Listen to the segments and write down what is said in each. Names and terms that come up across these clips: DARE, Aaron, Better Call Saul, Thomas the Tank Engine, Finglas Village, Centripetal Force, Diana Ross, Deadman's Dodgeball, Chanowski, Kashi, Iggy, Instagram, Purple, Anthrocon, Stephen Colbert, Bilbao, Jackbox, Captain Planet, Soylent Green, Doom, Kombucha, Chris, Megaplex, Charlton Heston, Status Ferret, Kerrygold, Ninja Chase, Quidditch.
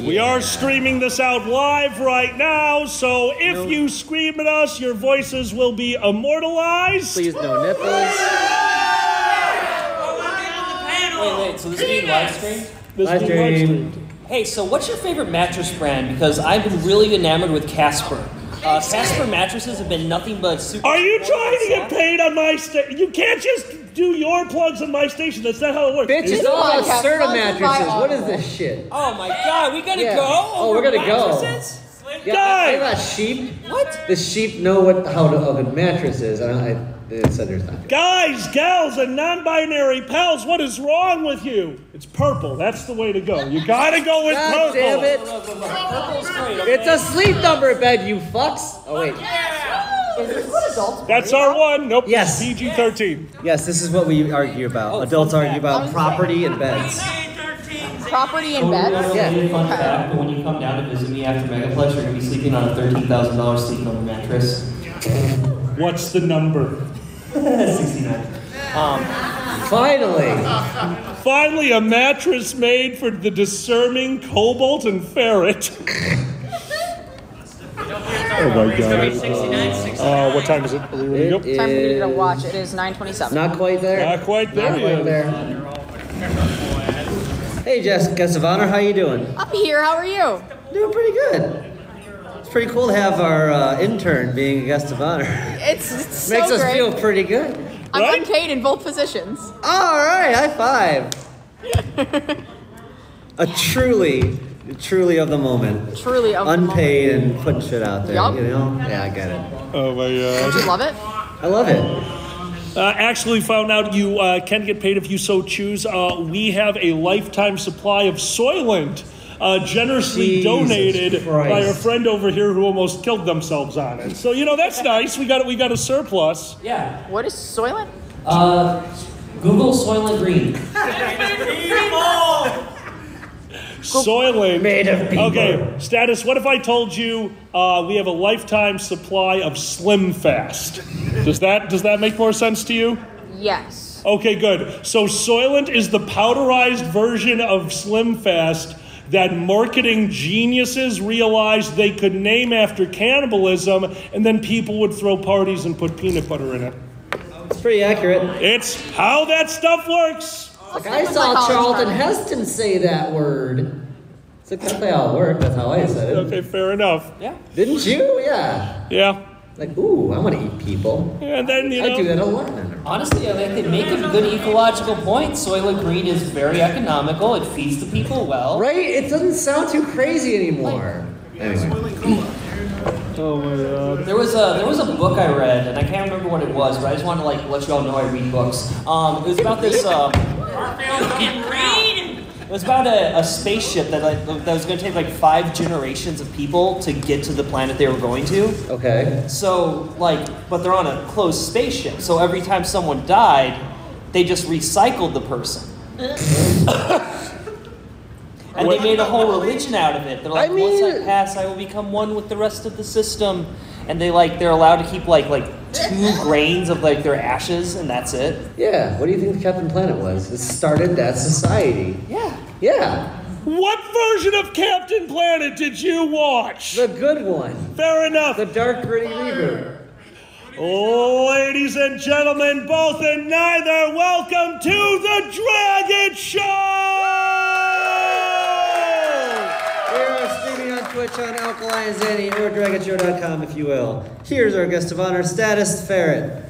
Yeah. We are streaming this out live right now, so if you scream at us, your voices will be immortalized. Please, no nipples. Wait, so this is being live streamed? This is being live streamed. Hey, so what's your favorite mattress brand? Because I've been really enamored with Casper. Casper mattresses have been nothing but super... Are you trying to get paid on my station? You can't just do your plugs on my station. That's not how it works. Bitch, it's all Certa mattresses. What is this shit? Oh my god, we gotta go? Oh, we're gonna go. Guys! About sheep. What? The sheep know what how to a mattress is. Guys, gals, and non-binary pals, what is wrong with you? It's purple. That's the way to go. You gotta go with purple. Damn it. Purple's great, okay? It's a sleep number bed, you fucks. Oh, wait. Yeah. Is this what adults That's our one. Nope. Yes. PG-13. Yes, this is what we argue about. Adults argue about property and beds. Property and beds? Yeah. Fact, but when you come down to visit me after Megaplex, you're going to be sleeping on a $13,000 sleep number mattress. What's the number? 69. Finally, a mattress made for the discerning cobalt and ferret. Oh my god. 69. What time is it? It's time for you to get a watch. It is 9:27. Not quite there. Hey Jessica Savannah, how you doing? Up here, how are you? Doing pretty good. It's pretty cool to have our intern being a guest of honor. It's so great. Makes us feel pretty good. I'm unpaid in both positions. All right, high five. Truly of the moment. Truly of unpaid the moment. Unpaid and putting shit out there, you know? Yeah, I get it. Oh my god. Did you love it? I love it. Actually found out you can get paid if you so choose. We have a lifetime supply of Soylent. Generously donated by a friend over here who almost killed themselves on it. So you know that's nice. We got a surplus. Yeah. What is Soylent? Google Soylent Green. Soylent made of people. Okay, Status. What if I told you we have a lifetime supply of Slim Fast? Does that make more sense to you? Yes. Okay, good. So Soylent is the powderized version of Slim Fast that marketing geniuses realized they could name after cannibalism, and then people would throw parties and put peanut butter in it. It's pretty accurate. It's how that stuff works. Like I saw Charlton Heston say that word. It's like, that's how it worked. That's how I said it. Okay, fair enough. Yeah. Didn't you? Yeah. Yeah. Like, ooh, I want to eat people. Yeah, then, I do that a lot. Honestly, I think they make a good ecological point. Soylent Green is very economical. It feeds the people well. Right? It doesn't sound too crazy anymore. Anyway. Oh my god. There was a book I read, and I can't remember what it was, but I just wanted to let you all know I read books. It was about this. It was about a spaceship that was going to take 5 generations of people to get to the planet they were going to. Okay. So, but they're on a closed spaceship. So every time someone died, they just recycled the person. And they made a whole religion out of it. They're like, once I pass, I will become one with the rest of the system. And they're allowed to keep 2 grains of their ashes, and that's it. Yeah. What do you think the Captain Planet was? It started that society. Yeah. Yeah. What version of Captain Planet did you watch? The good one. Fair enough. The dark, gritty reboot. Ladies and gentlemen, both and neither, welcome to the Dragget Show! We are streaming on Twitch on Alkali and Xanni, or DraggetShow.com, if you will. Here's our guest of honor, Status Ferret.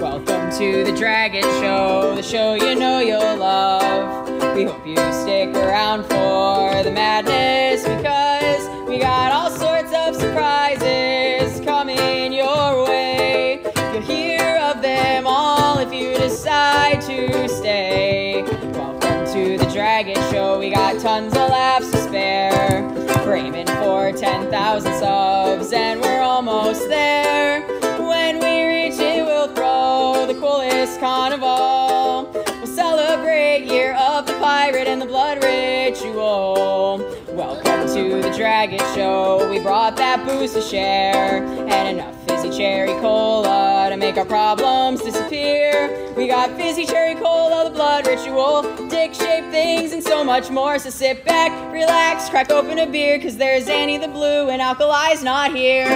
Welcome to the Dragget Show, the show you know you'll love. We hope you stick around for the madness, because we got all sorts of surprises coming your way. You'll hear of them all if you decide to stay. Welcome to the Dragget Show. We got tons of laughs to spare. We're aiming for 10,000 subs, and we're almost there. When we reach it, we'll throw the coolest con of all. We'll celebrate Year of the Pirate and the Blood Ritual. Welcome to the Dragget Show. We brought that booze to share, and enough fizzy cherry cola to make our problems disappear. We got fizzy cherry cola the blood ritual, dick-shaped things and so much more. So sit back, relax, crack open a beer, cause there's Xanni the Blue and Alkali's not here.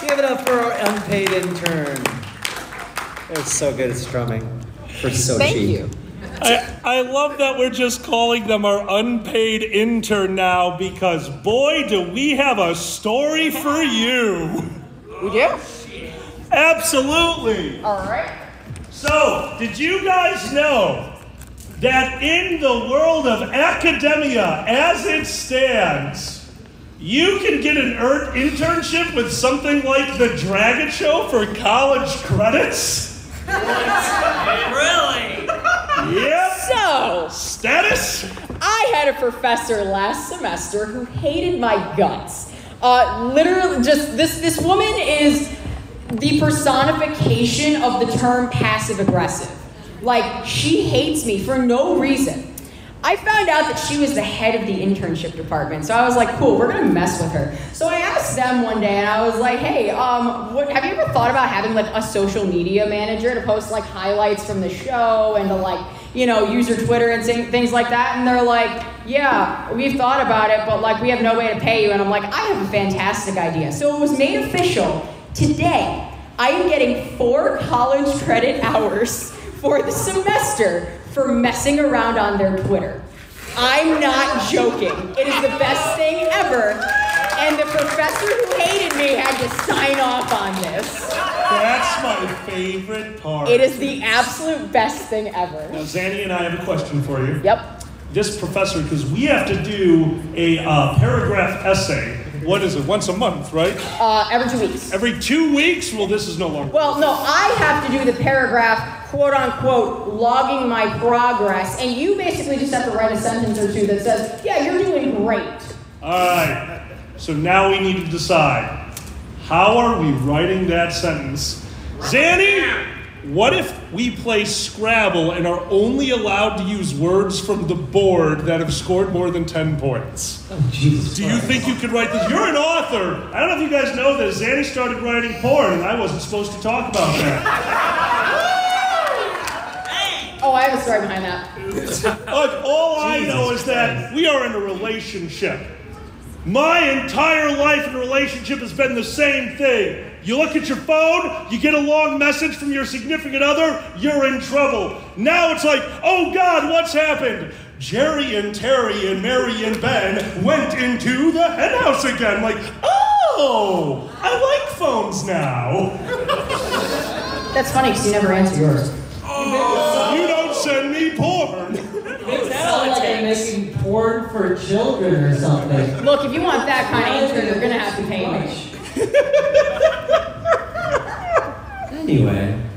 Give it up for our unpaid intern. They're so good at strumming. For so Thank cheap. You. I love that we're just calling them our unpaid intern now, because boy, do we have a story for you. We do? Absolutely. All right. So, did you guys know that in the world of academia, as it stands, you can get an internship with something like the Dragget Show for college credits? Really? Yep. So, Status? I had a professor last semester who hated my guts. Literally, just this woman is the personification of the term passive-aggressive. Like, she hates me for no reason. I found out that she was the head of the internship department, so I was like, cool, we're gonna mess with her. So I asked them one day, and I was like, hey, have you ever thought about having like a social media manager to post like highlights from the show and to like, you know, use your Twitter and things like that? And they're like, yeah, we've thought about it, but like we have no way to pay you. And I'm like, I have a fantastic idea. So it was made official today. I am getting 4 college credit hours for the semester for messing around on their Twitter. I'm not joking. It is the best thing ever. And the professor who hated me had to sign off on this. That's my favorite part. It is the absolute best thing ever. Now, Xanni and I have a question for you. Yep. This professor, because we have to do a paragraph essay. What is it, once a month, right? Every 2 weeks. Every 2 weeks? Well, this is no longer. Well, no, I have to do the paragraph, quote unquote, logging my progress, and you basically just have to write a sentence or two that says, yeah, you're doing great. All right, so now we need to decide, how are we writing that sentence? Xanni, what if we play Scrabble and are only allowed to use words from the board that have scored more than 10 points? Oh, Jesus. Do you think you could write this? You're an author. I don't know if you guys know this. Xanni started writing porn, and I wasn't supposed to talk about that. Oh, I have a story behind that. Look, all Jesus I know is that we are in a relationship. My entire life in a relationship has been the same thing. You look at your phone, you get a long message from your significant other, you're in trouble. Now it's like, oh God, what's happened? Jerry and Terry and Mary and Ben went into the hen house again. Like, oh, I like phones now. That's funny because you never answer yours. Oh. You don't send me porn. It sounds like I'm making porn for children or something. Look, if you want that kind of intern, you're going to have to pay much.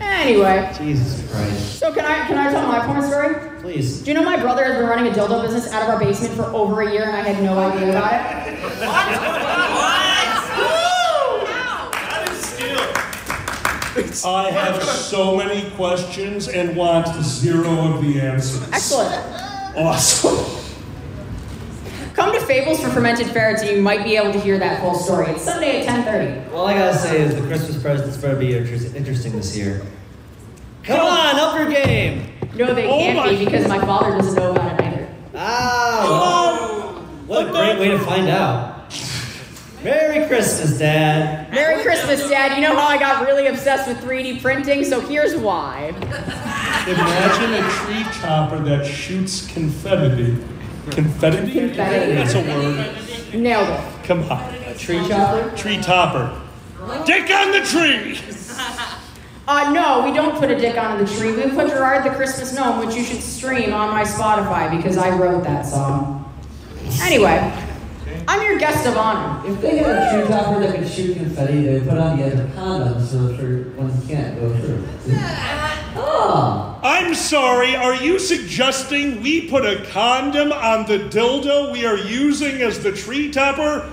Anyway. Jesus Christ. So can I tell my porn story? Please. Do you know my brother has been running a dildo business out of our basement for over a year and I had no idea about it? What? What? Woo! Wow. That is skill. I have so many questions and want zero of the answers. Excellent. Awesome. Come to Fables for Fermented Ferrets and you might be able to hear that full story. It's Sunday at 10:30. All I gotta say is the Christmas present's gonna be interesting this year. Come on, up your game! No, they can't be because my father doesn't know about it either. Ah! What a great way to find out. Merry Christmas, Dad. Merry Christmas, Dad. You know how I got really obsessed with 3D printing? So here's why. Imagine a tree chopper that shoots confetti. Confetti? Confetti. That's a word. Nailed it. Come on. A tree chopper? Tree topper. Dick on the tree! No, we don't put a dick on the tree. We put Gerard the Christmas Gnome, which you should stream on my Spotify because I wrote that song. Anyway, I'm your guest of honor. If they have a tree topper that can shoot confetti, they put on the other condom so that one can't go through. Oh! I'm sorry, are you suggesting we put a condom on the dildo we are using as the tree topper?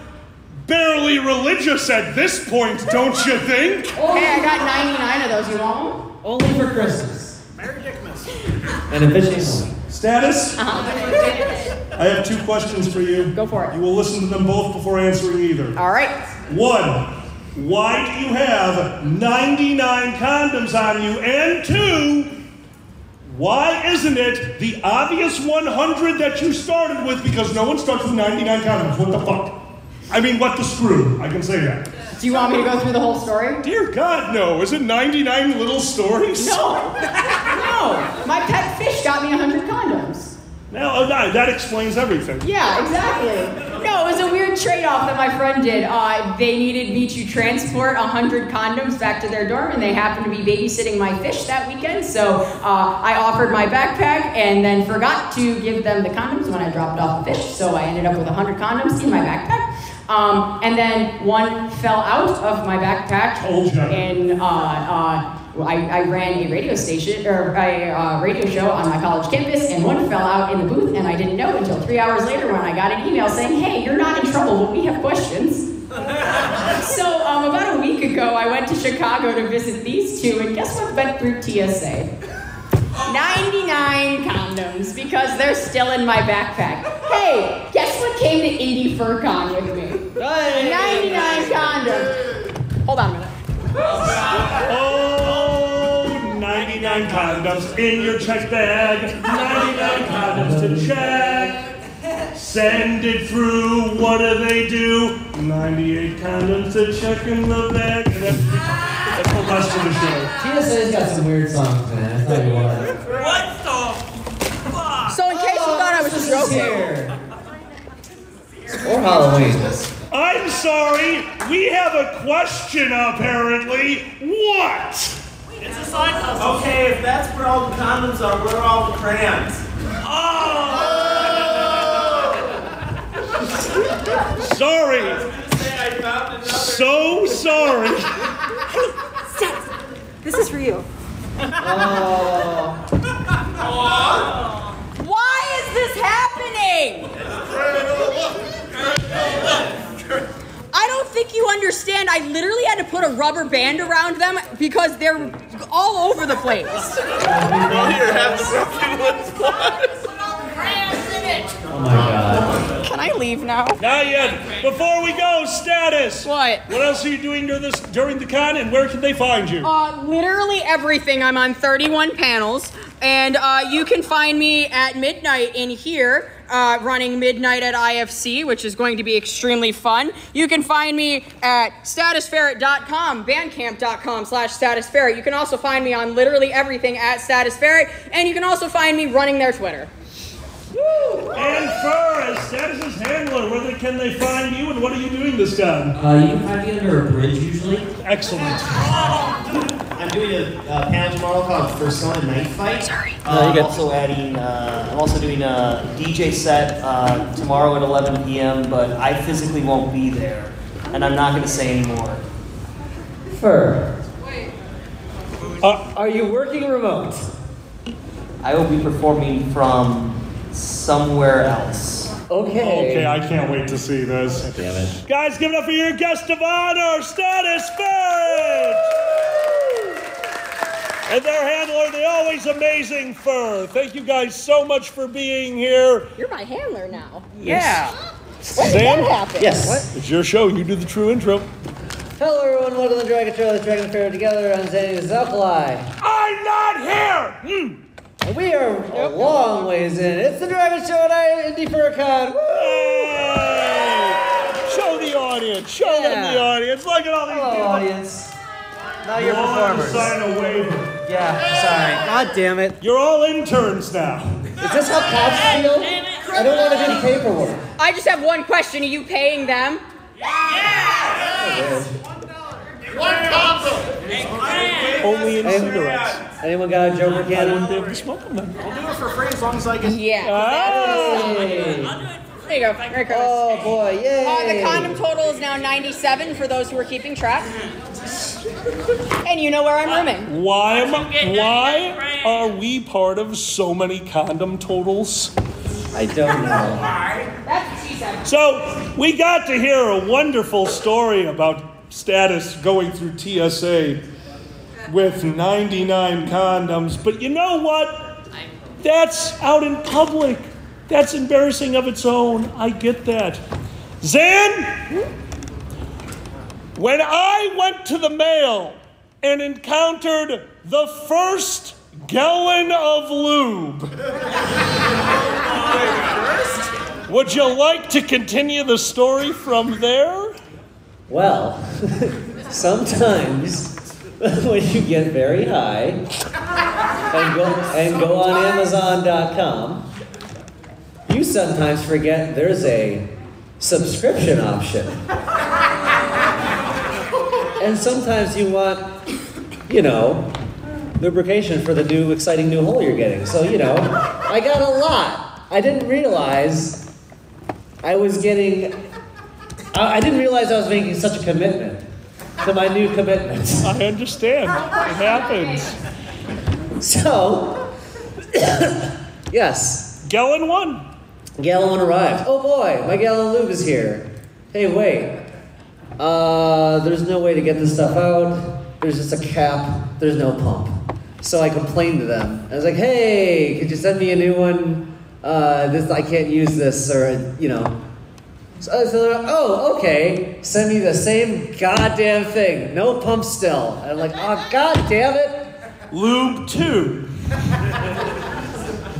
Barely religious at this point, don't you think? Hey, I got 99 of those, you want them? Only for Christmas. Merry Dickmas. And a bitch. Status? I have 2 questions for you. Go for it. You will listen to them both before answering either. All right. 1. Why do you have 99 condoms on you? And two, why isn't it the obvious 100 that you started with? Because no one starts with 99 condoms. What the fuck? I mean, what the screw? I can say that. Do you want me to go through the whole story? Dear God, no. Is it 99 little stories? No. No. My pet fish got me 100 condoms. No, that explains everything. Yeah, exactly. No, it was a weird trade-off that my friend did. They needed me to transport 100 condoms back to their dorm, and they happened to be babysitting my fish that weekend, so I offered my backpack and then forgot to give them the condoms when I dropped off the fish, so I ended up with 100 condoms in my backpack. And then one fell out of my backpack, and I ran a radio station or a radio show on my college campus, and one fell out in the booth, and I didn't know until 3 hours later when I got an email saying, "Hey, you're not in trouble, but we have questions." So about a week ago, I went to Chicago to visit these two, and guess what went through TSA? 99 condoms, because they're still in my backpack. Hey, guess what came to Indie FurCon with me? 99 condoms. Hold on a minute. Oh, 99 condoms in your check bag. 99 condoms to check. Send it through. What do they do? 98 condoms to check in the bag. That's the last of the show. TSA's got some weird songs, man. That's not even one. What the fuck? So in case you thought I was just joking. Or Halloween. I'm sorry. We have a question, apparently. What? It's a side hustle. Okay, if that's where all the condoms are, where are all the crayons? Oh! Sorry. I was going to say I found another. So sorry. Hey, this is for you. Why is this happening? I don't think you understand. I literally had to put a rubber band around them because they're all over the place. Well, here, have the broken ones. Put all the grass in it. Oh my God. Can I leave now? Not yet. Before we go, Status. What else are you doing during the con, and where can they find you? Literally everything. I'm on 31 panels, and you can find me at midnight in here, running midnight at IFC, which is going to be extremely fun. You can find me at statusferret.com, bandcamp.com/statusferret. You can also find me on literally everything at statusferret, and you can also find me running their Twitter. And Fur, as Status's handler, where can they find you, and what are you doing this time? You can find me under a bridge, usually. Excellent. I'm doing a panel tomorrow called Persona Night Fight. Sorry. I'm also doing a DJ set tomorrow at 11 p.m., but I physically won't be there, and I'm not going to say anymore. Fur. Wait. Are you working remote? I will be performing from somewhere else. Okay, I can't wait to see this. Damn it. Guys, give it up for your guest of honor, Status Ferret! And their handler, the always amazing Fur. Thank you guys so much for being here. You're my handler now. Yeah. What did that happen? Yes. What? It's your show. You do the true intro. Hello, everyone. Welcome to the Dragget Show, the Dragget Ferret together on Xanni with Alkali. I'm not here! We are a long ways in. It's the Dragget Show at Indie FurCon. Woo! Show the audience. Show them the audience. Look at all these people. Audience. Now you're performers. Sign a waiver. Yeah, sorry. God damn it. You're all interns now. Is this how cops feel? I don't want to do any paperwork. I just have one question. Are you paying them? Yes! Yeah. One condom! Only in cigarettes. Anyone got a Joker can? I wouldn't be able to smoke them then. I'll do it for free as long as I can. Yeah. There you go. Merry Christmas. Oh boy, yay! The condom total is now 97 for those who are keeping track. And you know where I'm rooming. Why are we part of so many condom totals? I don't know. That's what she said. So, we got to hear a wonderful story about Status going through TSA with 99 condoms. But you know what? That's out in public. That's embarrassing of its own. I get that. Xan, When I went to the mail and encountered the first gallon of lube. Would you like to continue the story from there? Well, sometimes when you get very high and go on Amazon.com, you sometimes forget there's a subscription option. And sometimes you want, you know, lubrication for the new, exciting new hole you're getting. So, you know, I got a lot. I didn't realize I was getting, I didn't realize I was making such a commitment to my new commitments. I understand. It happens. So, yes. Gallon one. Gallon one arrived. Oh boy, my gallon lube is here. Hey, wait. There's no way to get this stuff out. There's just a cap. There's no pump. So I complained to them. I was like, hey, could you send me a new one? This I can't use this, or, you know. So they're like, oh, okay. Send me the same goddamn thing. No pump still. And I'm like, oh, goddamn it. Lube 2.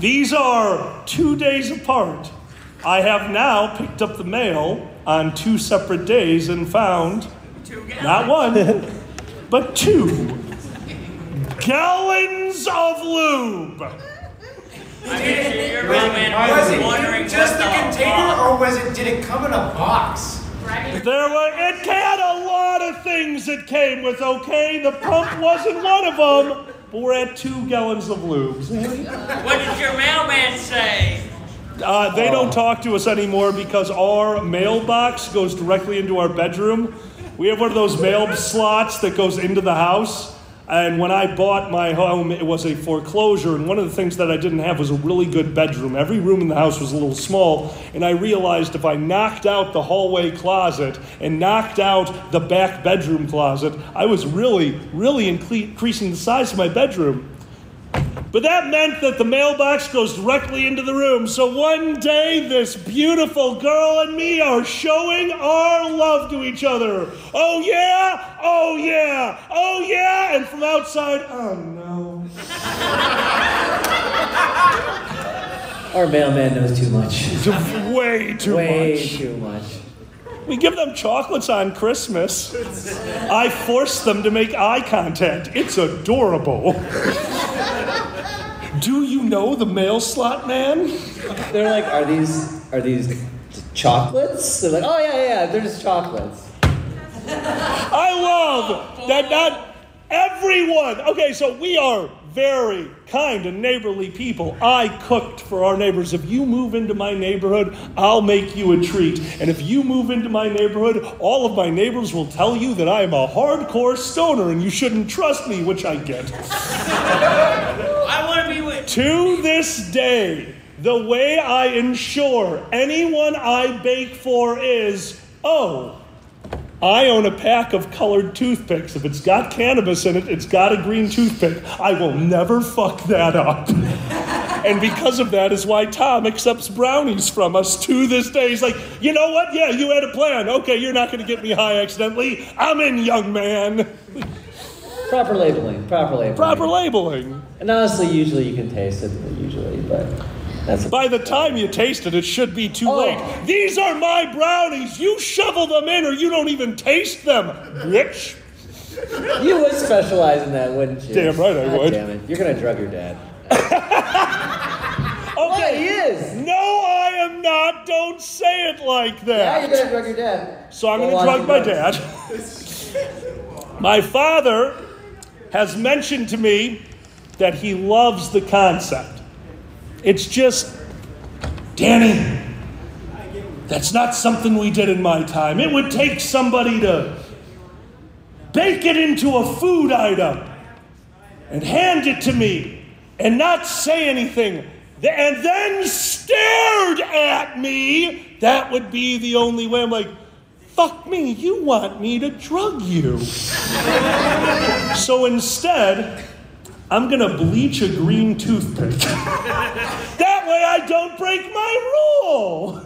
These are 2 days apart. I have now picked up the mail on 2 separate days and found not 1, but 2 gallons of lube. I mean, your man was wondering just the container, or was it? Did it come in a box? Right. It had a lot of things it came with. Okay, the pump wasn't one of them, but we're at 2 gallons of lube. What did your mailman say? They don't talk to us anymore because our mailbox goes directly into our bedroom. We have one of those mail slots that goes into the house. And when I bought my home, it was a foreclosure. And one of the things that I didn't have was a really good bedroom. Every room in the house was a little small. And I realized if I knocked out the hallway closet and knocked out the back bedroom closet, I was really, really increasing the size of my bedroom. But that meant that the mailbox goes directly into the room. So one day, this beautiful girl and me are showing our love to each other. Oh, yeah, oh, yeah, oh, yeah. And from outside, oh, no. Our mailman knows too much. Way too much. We give them chocolates on Christmas. I force them to make eye contact. It's adorable. Do you know the mail slot man? They're like, are these chocolates? They're like, oh yeah, they're just chocolates. I love that not everyone. Okay, so we are very kind and neighborly people. I cooked for our neighbors. If you move into my neighborhood, I'll make you a treat. And if you move into my neighborhood, all of my neighbors will tell you that I am a hardcore stoner and you shouldn't trust me, which I get. I want to be with. To this day, the way I ensure anyone I bake for is, oh, I own a pack of colored toothpicks. If it's got cannabis in it, it's got a green toothpick. I will never fuck that up. And because of that is why Tom accepts brownies from us to this day. He's like, you know what? Yeah, you had a plan. Okay, you're not going to get me high accidentally. I'm in, young man. Proper labeling. And honestly, usually you can taste it, but... By the time you taste it, it should be too late. These are my brownies. You shovel them in or you don't even taste them, Rich. You would specialize in that, wouldn't you? Damn right I would. Damn it. You're going to drug your dad. Okay. Well, he is. No, I am not. Don't say it like that. Yeah, you're going to drug your dad. So I'm going to drug my dad. My father has mentioned to me that he loves the concept. It's just, Danny, that's not something we did in my time. It would take somebody to bake it into a food item and hand it to me and not say anything and then stared at me. That would be the only way. I'm like, fuck me, you want me to drug you. So instead, I'm going to bleach a green toothpick. That way I don't break my rule.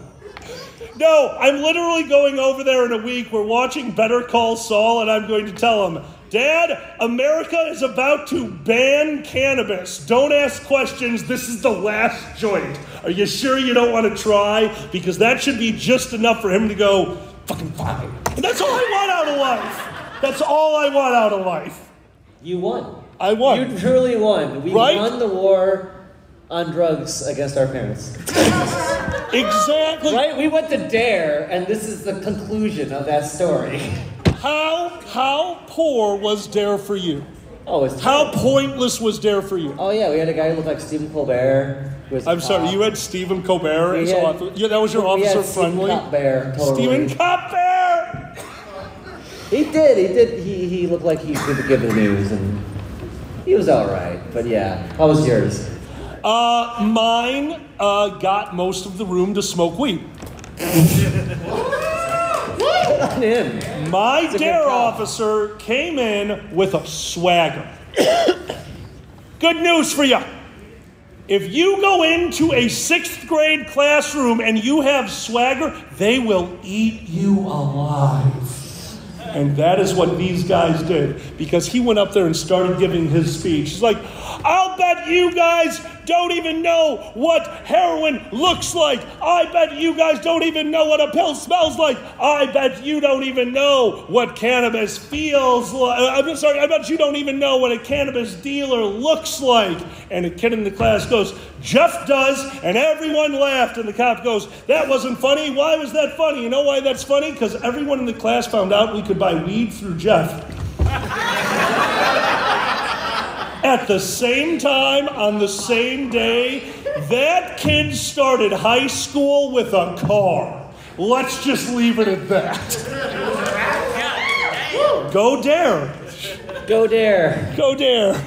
No, I'm literally going over there in a week. We're watching Better Call Saul, and I'm going to tell him, Dad, America is about to ban cannabis. Don't ask questions. This is the last joint. Are you sure you don't want to try? Because that should be just enough for him to go, fucking fine. And that's all I want out of life. That's all I want out of life. You won. I won. You truly won. We won the war on drugs against our parents. Exactly. Right? We went to DARE, and this is the conclusion of that story. How poor was DARE for you? Oh, it's terrible. How pointless was DARE for you? Oh, yeah, we had a guy who looked like Stephen Colbert. I'm sorry, you had Stephen Colbert as officer? Yeah, that was your officer friendly? Stephen Colbert! He did. He looked like he could give the news, and he was all right. But yeah, how was yours? Mine got most of the room to smoke weed. On him. My DARE officer came in with a swagger. Good news for you. If you go into a 6th grade classroom and you have swagger, they will eat you alive. And that is what these guys did, because he went up there and started giving his speech. He's like, I'll bet you guys don't even know what heroin looks like. I bet you guys don't even know what a pill smells like. I bet you don't even know what cannabis feels like. I'm sorry, I bet you don't even know what a cannabis dealer looks like. And a kid in the class goes, Jeff does, and everyone laughed. And the cop goes, that wasn't funny. Why was that funny? You know why that's funny? Because everyone in the class found out we could buy weed through Jeff. At the same time, on the same day, that kid started high school with a car. Let's just leave it at that. Go DARE. Go DARE. Go DARE.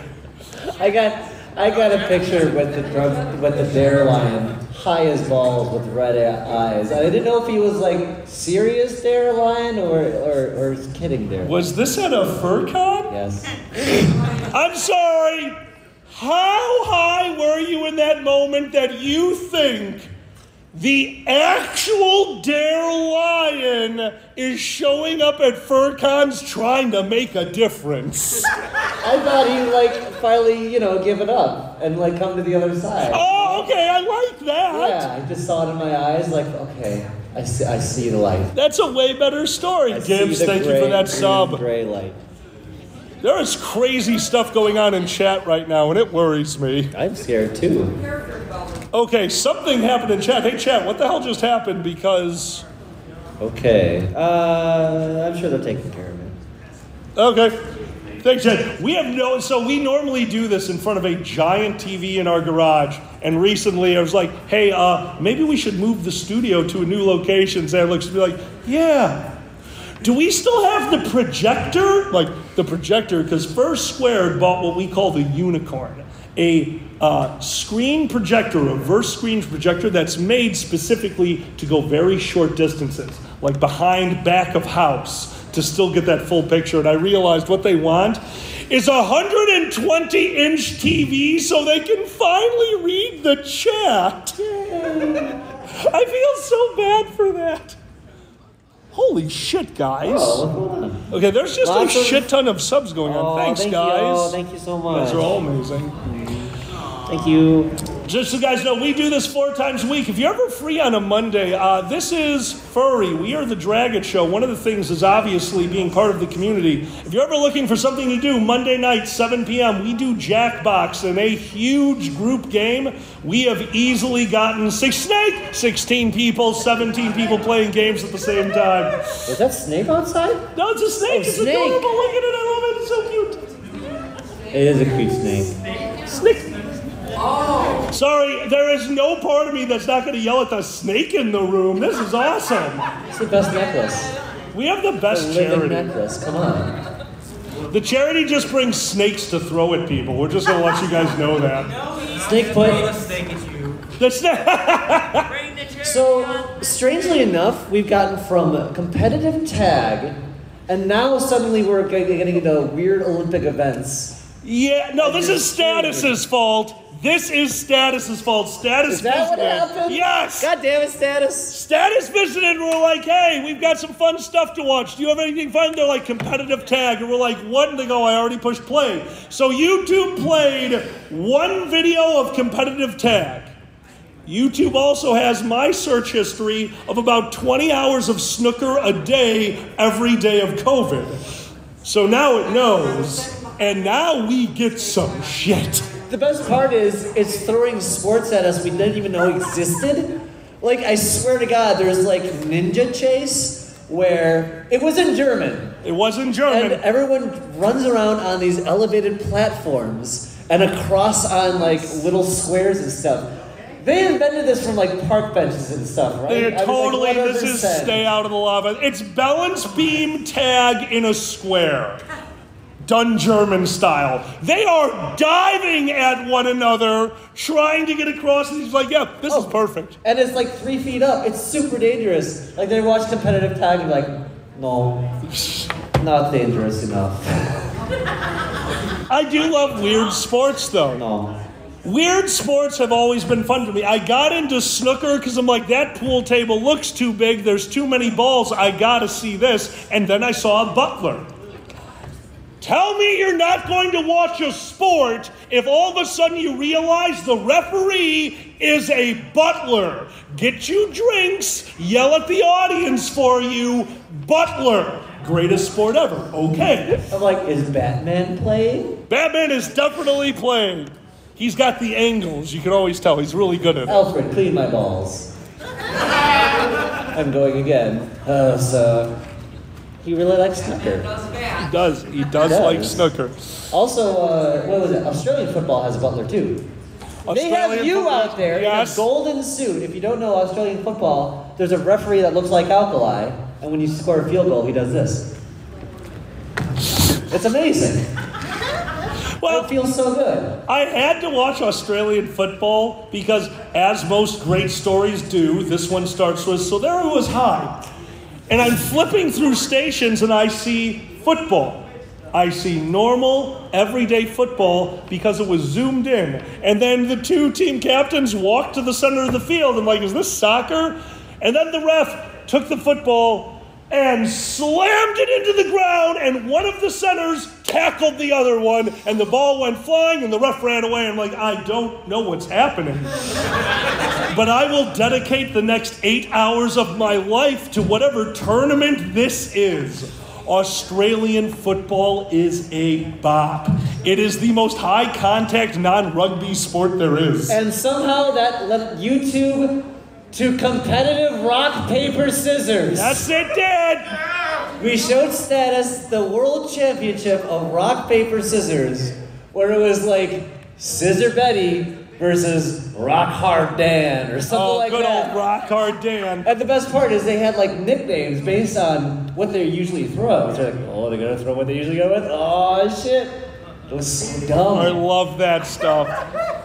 I got a picture with the DARE lion, high as balls with red eyes. I didn't know if he was like serious DARE lion or kidding DARE. Was this at a FurCon? Yes. I'm sorry, how high were you in that moment that you think the actual DARE lion is showing up at FurCon's trying to make a difference? I thought he finally, give it up and come to the other side. Oh, okay, I like that. Yeah, I just saw it in my eyes, okay, I see the light. That's a way better story, Gibbs. Thank you for that sub. Gray light. There is crazy stuff going on in chat right now, and it worries me. I'm scared, too. Okay, something happened in chat. Hey, chat, what the hell just happened? Because... Okay. I'm sure they're taking care of it. Okay. Thanks, Jed. So we normally do this in front of a giant TV in our garage. And recently I was like, hey, maybe we should move the studio to a new location. Sam looks at me like, yeah. Do we still have the projector? The projector, because First Squared bought what we call the unicorn, a screen projector, reverse screen projector that's made specifically to go very short distances, like behind back of house, to still get that full picture. And I realized what they want is a 120-inch TV so they can finally read the chat. I feel so bad for that. Holy shit, guys. Oh. Okay, there's just lots a shit ton of subs going on. Thanks, guys. Thank you so much. Those are all amazing. Thank you. Just so you guys know, we do this 4 times a week. If you're ever free on a Monday, this is Furry. We are the Dragget Show. One of the things is obviously being part of the community. If you're ever looking for something to do, Monday night, 7 p.m., we do Jackbox in a huge group game. We have easily gotten 16 people, 17 people playing games at the same time. Was that snake outside? No, it's a snake. It's snake. Adorable. Look at it. I love it. It's so cute. It is a cute snake. Snake. Oh. Sorry, there is no part of me that's not going to yell at the snake in the room. This is awesome. It's the best necklace. We have the best charity. Necklace. Come on. The charity just brings snakes to throw at people. We're just going to let you guys know that. No, snake play. Throw a snake at you. So, strangely enough, we've gotten from competitive tag, and now suddenly we're getting into weird Olympic events. Yeah, no, this is Status's fault. This is Status's fault. Status visited. Is that what happened? Yes! God damn it, Status. Status visited and we're like, hey, we've got some fun stuff to watch. Do you have anything fun? They're like, competitive tag. And we're like, what? And they go, I already pushed play. So YouTube played one video of competitive tag. YouTube also has my search history of about 20 hours of snooker a day, every day of COVID. So now it knows. And now we get some shit. The best part is, it's throwing sports at us we didn't even know existed. Like, I swear to God, there's like Ninja Chase, where it was in German. It was in German. And everyone runs around on these elevated platforms and across on like little squares and stuff. They invented this from like park benches and stuff, right? They're totally, like, this is stay out of the lava. It's balance beam tag in a square. Done German style. They are diving at one another, trying to get across, and he's like, yeah, this is perfect. And it's like 3 feet up. It's super dangerous. Like, they watch competitive tag and be like, no, not dangerous enough. I do love weird sports, though. No. Weird sports have always been fun to me. I got into snooker because I'm like, that pool table looks too big. There's too many balls. I got to see this. And then I saw a butler. Tell me you're not going to watch a sport if all of a sudden you realize the referee is a butler. Get you drinks, yell at the audience for you, butler. Greatest sport ever, okay. I'm like, is Batman playing? Batman is definitely playing. He's got the angles, you can always tell, he's really good at it. Alfred, clean my balls. I'm going again, He really likes snooker. He does. He does like snooker. Also, what was it? Australian football has a butler, too. They have you out there in a golden suit. If you don't know Australian football, there's a referee that looks like Alkali, and when you score a field goal, he does this. It's amazing. Well, it feels so good. I had to watch Australian football because, as most great stories do, this one starts with, so there it was high. And I'm flipping through stations and I see football. I see normal, everyday football because it was zoomed in. And then the two team captains walked to the center of the field. I'm like, is this soccer? And then the ref took the football and slammed it into the ground, and one of the centers tackled the other one, and the ball went flying, and the ref ran away. I'm like, I don't know what's happening. But I will dedicate the next 8 hours of my life to whatever tournament this is. Australian football is a bop. It is the most high-contact, non-rugby sport there is. And somehow that led YouTube to competitive rock, paper, scissors. Yes, it did. We showed Status the world championship of rock, paper, scissors, where it was like Scissor Betty versus Rock Hard Dan or something like that. Oh, good old Rock Hard Dan. And the best part is they had like nicknames based on what they usually throw. They're like, oh, they're going to throw what they usually go with? Oh, shit. It was so dumb. I love that stuff.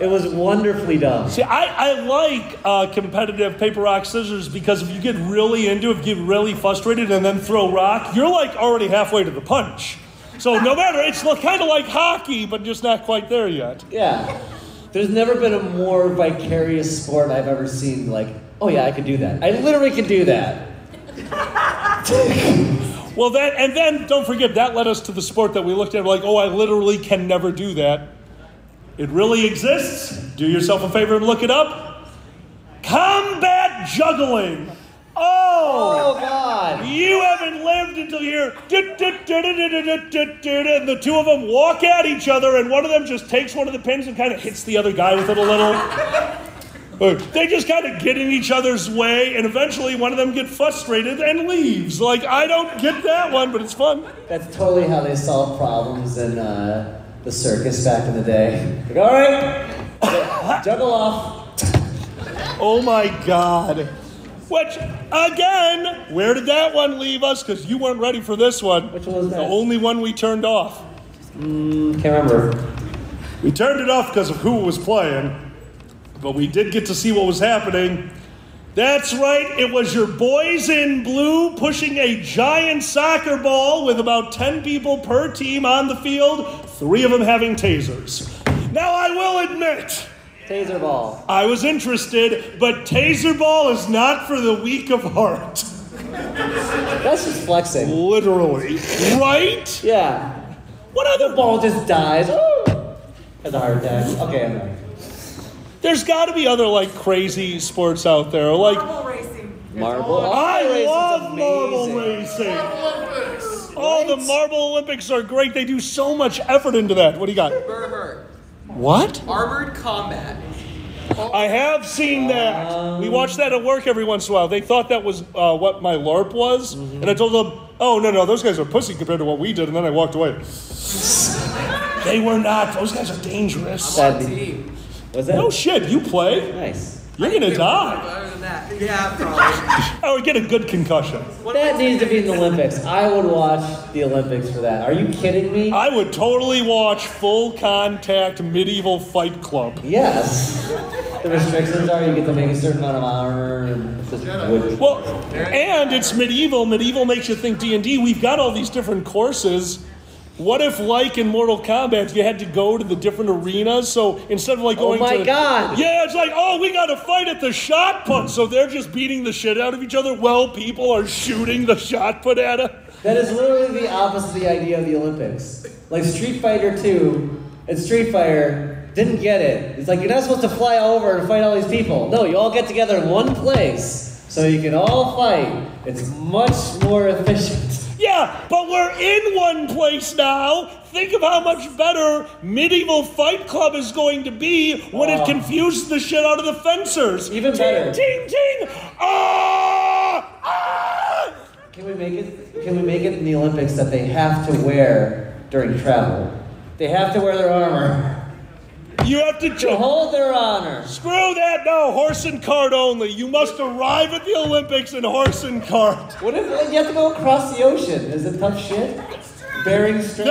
It was wonderfully dumb. See, I like competitive paper, rock, scissors because if you get really into it, if you get really frustrated and then throw rock, you're like already halfway to the punch. So no matter, it's kind of like hockey, but just not quite there yet. Yeah. There's never been a more vicarious sport I've ever seen. Like, oh yeah, I could do that. I literally could do that. Well, that, and then, don't forget, that led us to the sport that we looked at, like, oh, I literally can never do that. It really exists. Do yourself a favor and look it up. Combat juggling. Oh God. You haven't lived until you're, and the two of them walk at each other, and one of them just takes one of the pins and kind of hits the other guy with it a little. They just kind of get in each other's way, and eventually one of them gets frustrated and leaves. Like, I don't get that one, but it's fun. That's totally how they solve problems in the circus back in the day. Like, all right, juggle off. Oh, my God. Which, again, where did that one leave us? Because you weren't ready for this one. Which one was that? The only one we turned off. Can't remember. We turned it off because of who was playing. But we did get to see what was happening. That's right, it was your boys in blue pushing a giant soccer ball with about 10 people per team on the field, 3 of them having tasers. Now I will admit, Taser ball. I was interested, but taser ball is not for the weak of heart. That's just flexing. Literally. Right? Yeah. What other ball just dies? Ooh. Has a heart attack. Okay, I'm done. There's got to be other, like, crazy sports out there. Like marble racing. Marble. I love marble racing. Marble Olympics. Oh, right? The Marble Olympics are great. They do so much effort into that. What do you got? Burr. What? Armored combat. I have seen that. We watch that at work every once in a while. They thought that was what my LARP was. Mm-hmm. And I told them, oh, no, those guys are pussy compared to what we did. And then I walked away. They were not. Those guys are dangerous. I'm on TV. Was that? No shit. You play? Nice. You're going to die. Other than that. Yeah, probably. I would get a good concussion. That needs to be in the Olympics. I would watch the Olympics for that. Are you kidding me? I would totally watch full contact medieval fight club. Yes. The restrictions are you get to make a certain amount of armor. And it's just wood. Well, and it's medieval. Medieval makes you think D&D. We've got all these different courses. What if, like in Mortal Kombat, you had to go to the different arenas? So instead of like going to... Oh my God! Yeah, it's like, oh, we got to fight at the shot put. So they're just beating the shit out of each other while people are shooting the shot put at it. That is literally the opposite of the idea of the Olympics. Like Street Fighter 2 and Street Fighter didn't get it. It's like, you're not supposed to fly over and fight all these people. No, you all get together in one place so you can all fight. It's much more efficient. Yeah, but we're in one place now. Think of how much better Medieval Fight Club is going to be when it confuses the shit out of the fencers. Even better. Ting, ting, ting. Ah! Ah! Can we make it in the Olympics that they have to wear during travel? They have to wear their armor. You have to hold their honor. Screw that, no, horse and cart only. You must arrive at the Olympics in horse and cart. What if you have to go across the ocean? Is it tough shit? Bearing Strait?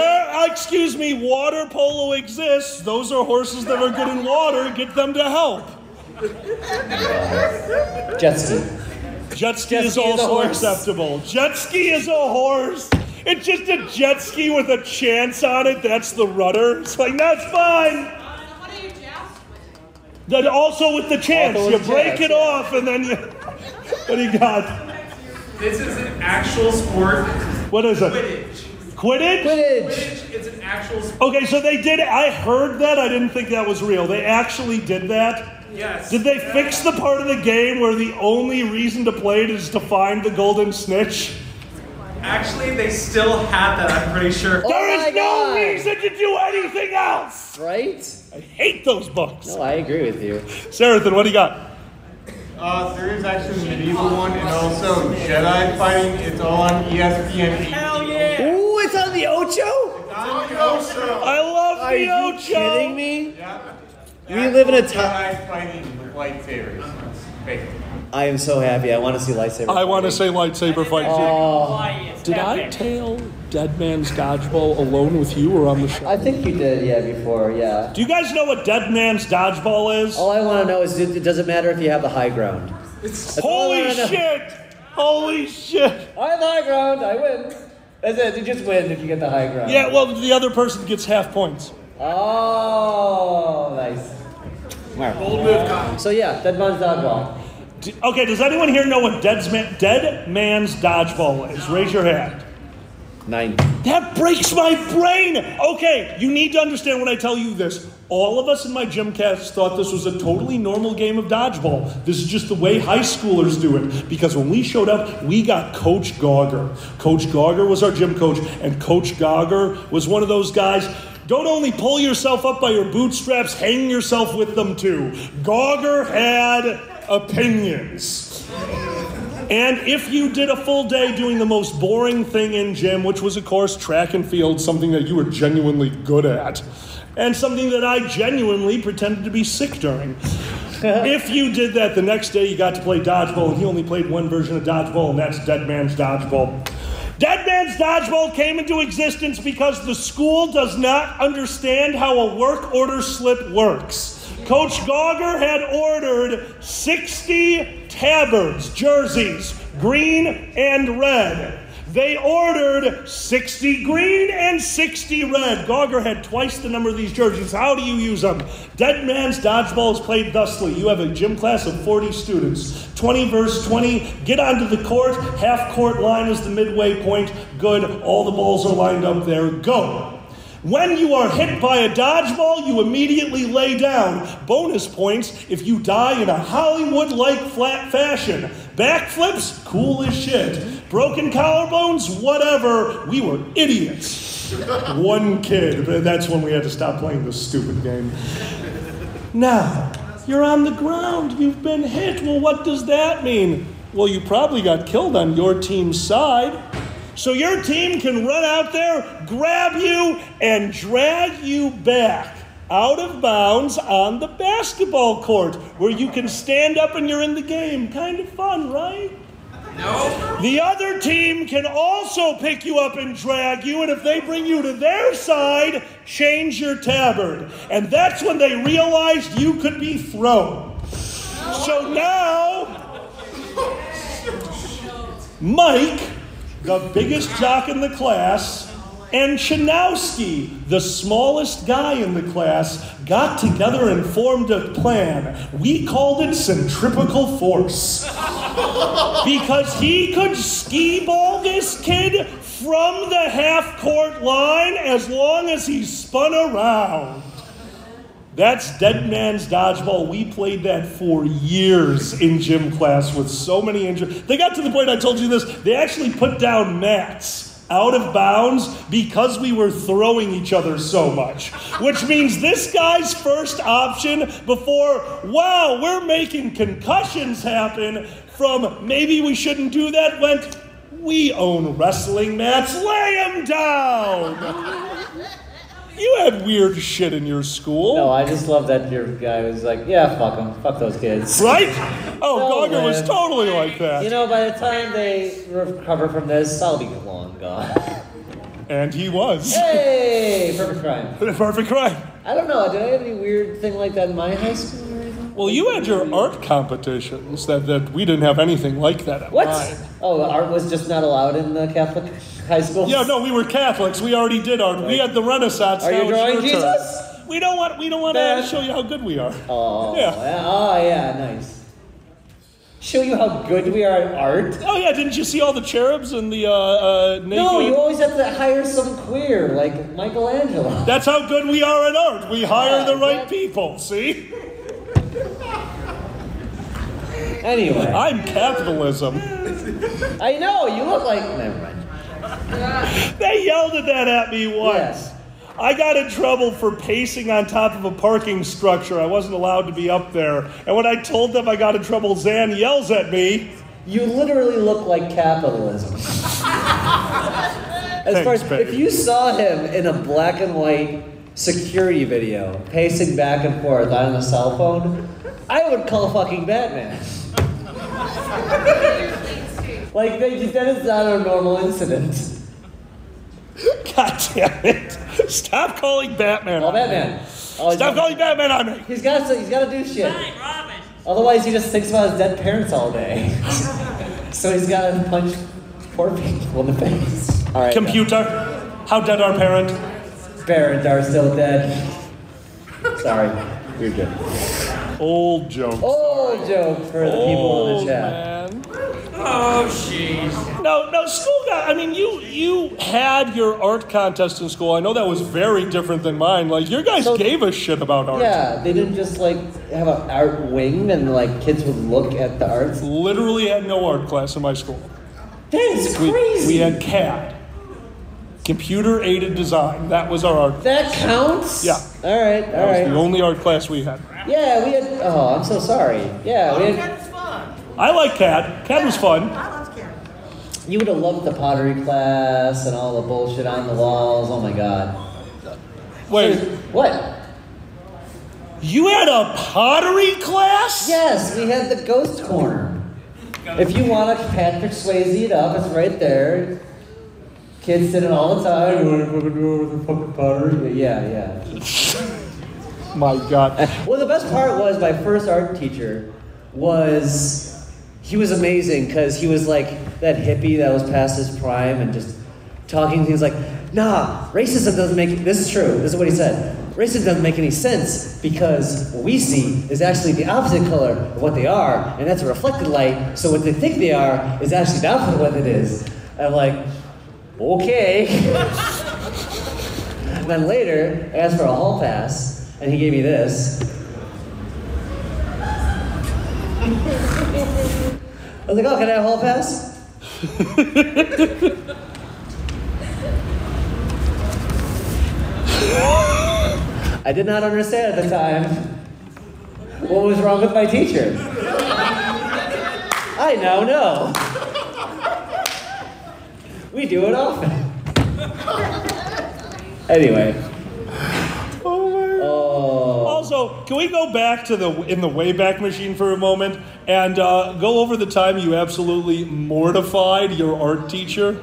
Excuse me, water polo exists. Those are horses that are good in water. Get them to help. Jet ski. Jet ski is also acceptable. Jet ski is a horse. It's just a jet ski with a chance on it. That's the rudder. It's like, that's fine. Then also with the chance, you break it off, and then you... What do you got? This is an actual sport. What is it? Quidditch? Quidditch. It's an actual sport. Okay, so they did... I heard that. I didn't think that was real. They actually did that? Yes. Did they fix the part of the game where the only reason to play it is to find the golden snitch? Actually, they still had that, I'm pretty sure. There is no reason to do anything else! Right? I hate those books. No, I agree with you. Sarathan, what do you got? There is actually a medieval one, and also Jedi fighting. It's on ESPN. Hell yeah! Ooh, it's on the Ocho? It's on the Ocho! I love the Ocho! Are you kidding me? Yeah. We live in a time... Jedi fighting with lightsabers. Basically. I am so happy. I want to see lightsaber fighting. I want to say lightsaber fighting. Oh. Did I tail Deadman's Dodgeball alone with you or on the show? I think you did, yeah, before, yeah. Do you guys know what Deadman's Dodgeball is? All I want to know is it doesn't matter if you have the high ground. Holy shit! Holy shit! I have the high ground. I win. That's it. You just win if you get the high ground. Yeah, well, the other person gets half points. Oh, nice. Bold move, Kyle. So, yeah, Deadman's Dodgeball. Okay, does anyone here know what Deadman's Dodgeball is? Raise your hand. 9. That breaks my brain! Okay, you need to understand when I tell you this. All of us in my gym cast thought this was a totally normal game of dodgeball. This is just the way high schoolers do it. Because when we showed up, we got Coach Gogger. Coach Gogger was our gym coach, and Coach Gogger was one of those guys... Don't only pull yourself up by your bootstraps, hang yourself with them too. Gogger had opinions. And if you did a full day doing the most boring thing in gym, which was, of course, track and field, something that you were genuinely good at, and something that I genuinely pretended to be sick during. If you did that, the next day you got to play dodgeball, and he only played one version of dodgeball, and that's Deadman's Dodgeball. Deadman's Dodgeball came into existence because the school does not understand how a work order slip works. Coach Gogger had ordered 60 tabards, jerseys, green and red. They ordered 60 green and 60 red. Gogger had twice the number of these jerseys. How do you use them? Deadman's Dodgeball is played thusly. You have a gym class of 40 students. 20 versus 20. Get onto the court. Half court line is the midway point. Good. All the balls are lined up there. Go. When you are hit by a dodgeball, you immediately lay down. Bonus points if you die in a Hollywood-like flat fashion. Backflips? Cool as shit. Broken collarbones? Whatever. We were idiots. One kid. That's when we had to stop playing this stupid game. Now, you're on the ground. You've been hit. Well, what does that mean? Well, you probably got killed on your team's side. So your team can run out there, grab you, and drag you back out of bounds on the basketball court where you can stand up and you're in the game. Kind of fun, right? No. The other team can also pick you up and drag you, and if they bring you to their side, change your tabard. And that's when they realized you could be thrown. So now, Mike, the biggest jock in the class, and Chanowski, the smallest guy in the class, got together and formed a plan. We called it centripetal force. Because he could skee-ball this kid from the half-court line as long as he spun around. That's Deadman's Dodgeball. We played that for years in gym class with so many injuries. They got to the point, I told you this, they actually put down mats out of bounds because we were throwing each other so much. Which means this guy's first option before, wow, we're making concussions happen, from maybe we shouldn't do that, went, we own wrestling mats, lay them down. You had weird shit in your school. No, I just love that your guy was like, yeah, fuck them. Fuck those kids. Right? Oh, no, Gogger was totally like that. You know, by the time they recover from this, I'll be long gone. And he was. Hey! Perfect crime. Perfect crime. I don't know. Did I have any weird thing like that in my high school or anything? Well, you had your art competitions that we didn't have anything like that at what? Mine. Oh, art was just not allowed in the Catholic high school? Yeah, no, we were Catholics. We already did art. Right. We had the Renaissance. Are you drawing Jesus? Turn. We don't want to show you how good we are. Oh, yeah. Oh, yeah, nice. Show you how good we are at art? Oh, yeah, didn't you see all the cherubs and the naked? No, you always have to hire some queer, like Michelangelo. That's how good we are at art. We hire the right people, see? Anyway. I'm capitalism. I know, you look like... Never mind. They yelled at that at me once. Yes. I got in trouble for pacing on top of a parking structure. I wasn't allowed to be up there. And when I told them I got in trouble, Xan yells at me. You literally look like capitalism. Thanks, babe. If you saw him in a black and white security video, pacing back and forth on a cell phone, I would call fucking Batman. Like, that is not a normal incident. God damn it. Stop calling Batman on me. Stop calling Batman on me. He's got to do shit. Robin. Otherwise, he just thinks about his dead parents all day. So he's got to punch poor people in the face. All right, computer, how dead are parents? Parents are still dead. Sorry. You're good. Old joke. Old joke for the people in the chat. Man. Oh, jeez. No, school got... I mean, you had your art contest in school. I know that was very different than mine. Like, your guys gave a shit about art. Yeah, they didn't just, like, have an art wing and, like, kids would look at the arts. Literally had no art class in my school. That is crazy. We had CAD. Computer-aided design. That was our art class. That counts? Yeah. All right, all right. That was the only art class we had. Yeah, we had... Oh, I'm so sorry. Yeah, we had... I like CAD. CAD was fun. I love CAD. You would have loved the pottery class and all the bullshit on the walls. Oh my god. Wait. What? You had a pottery class? Yes, we had the ghost corner. If you want to Patrick Swayze it up, it's right there. Kids did it all the time. You want to do it with the fucking pottery? Yeah. My god. Well, the best part was my first art teacher was... he was amazing because he was like that hippie that was past his prime and just talking things like, nah, racism doesn't make, this is true, this is what he said, racism doesn't make any sense because what we see is actually the opposite color of what they are, and that's a reflected light, so what they think they are is actually the opposite of what it is. And I'm like, okay. And then later, I asked for a hall pass, and he gave me this. I was like, oh, can I have a hall pass? I did not understand at the time what was wrong with my teacher. I now know. We do it often. Anyway. Oh my God. Also, can we go back to the Wayback Machine for a moment and go over the time you absolutely mortified your art teacher?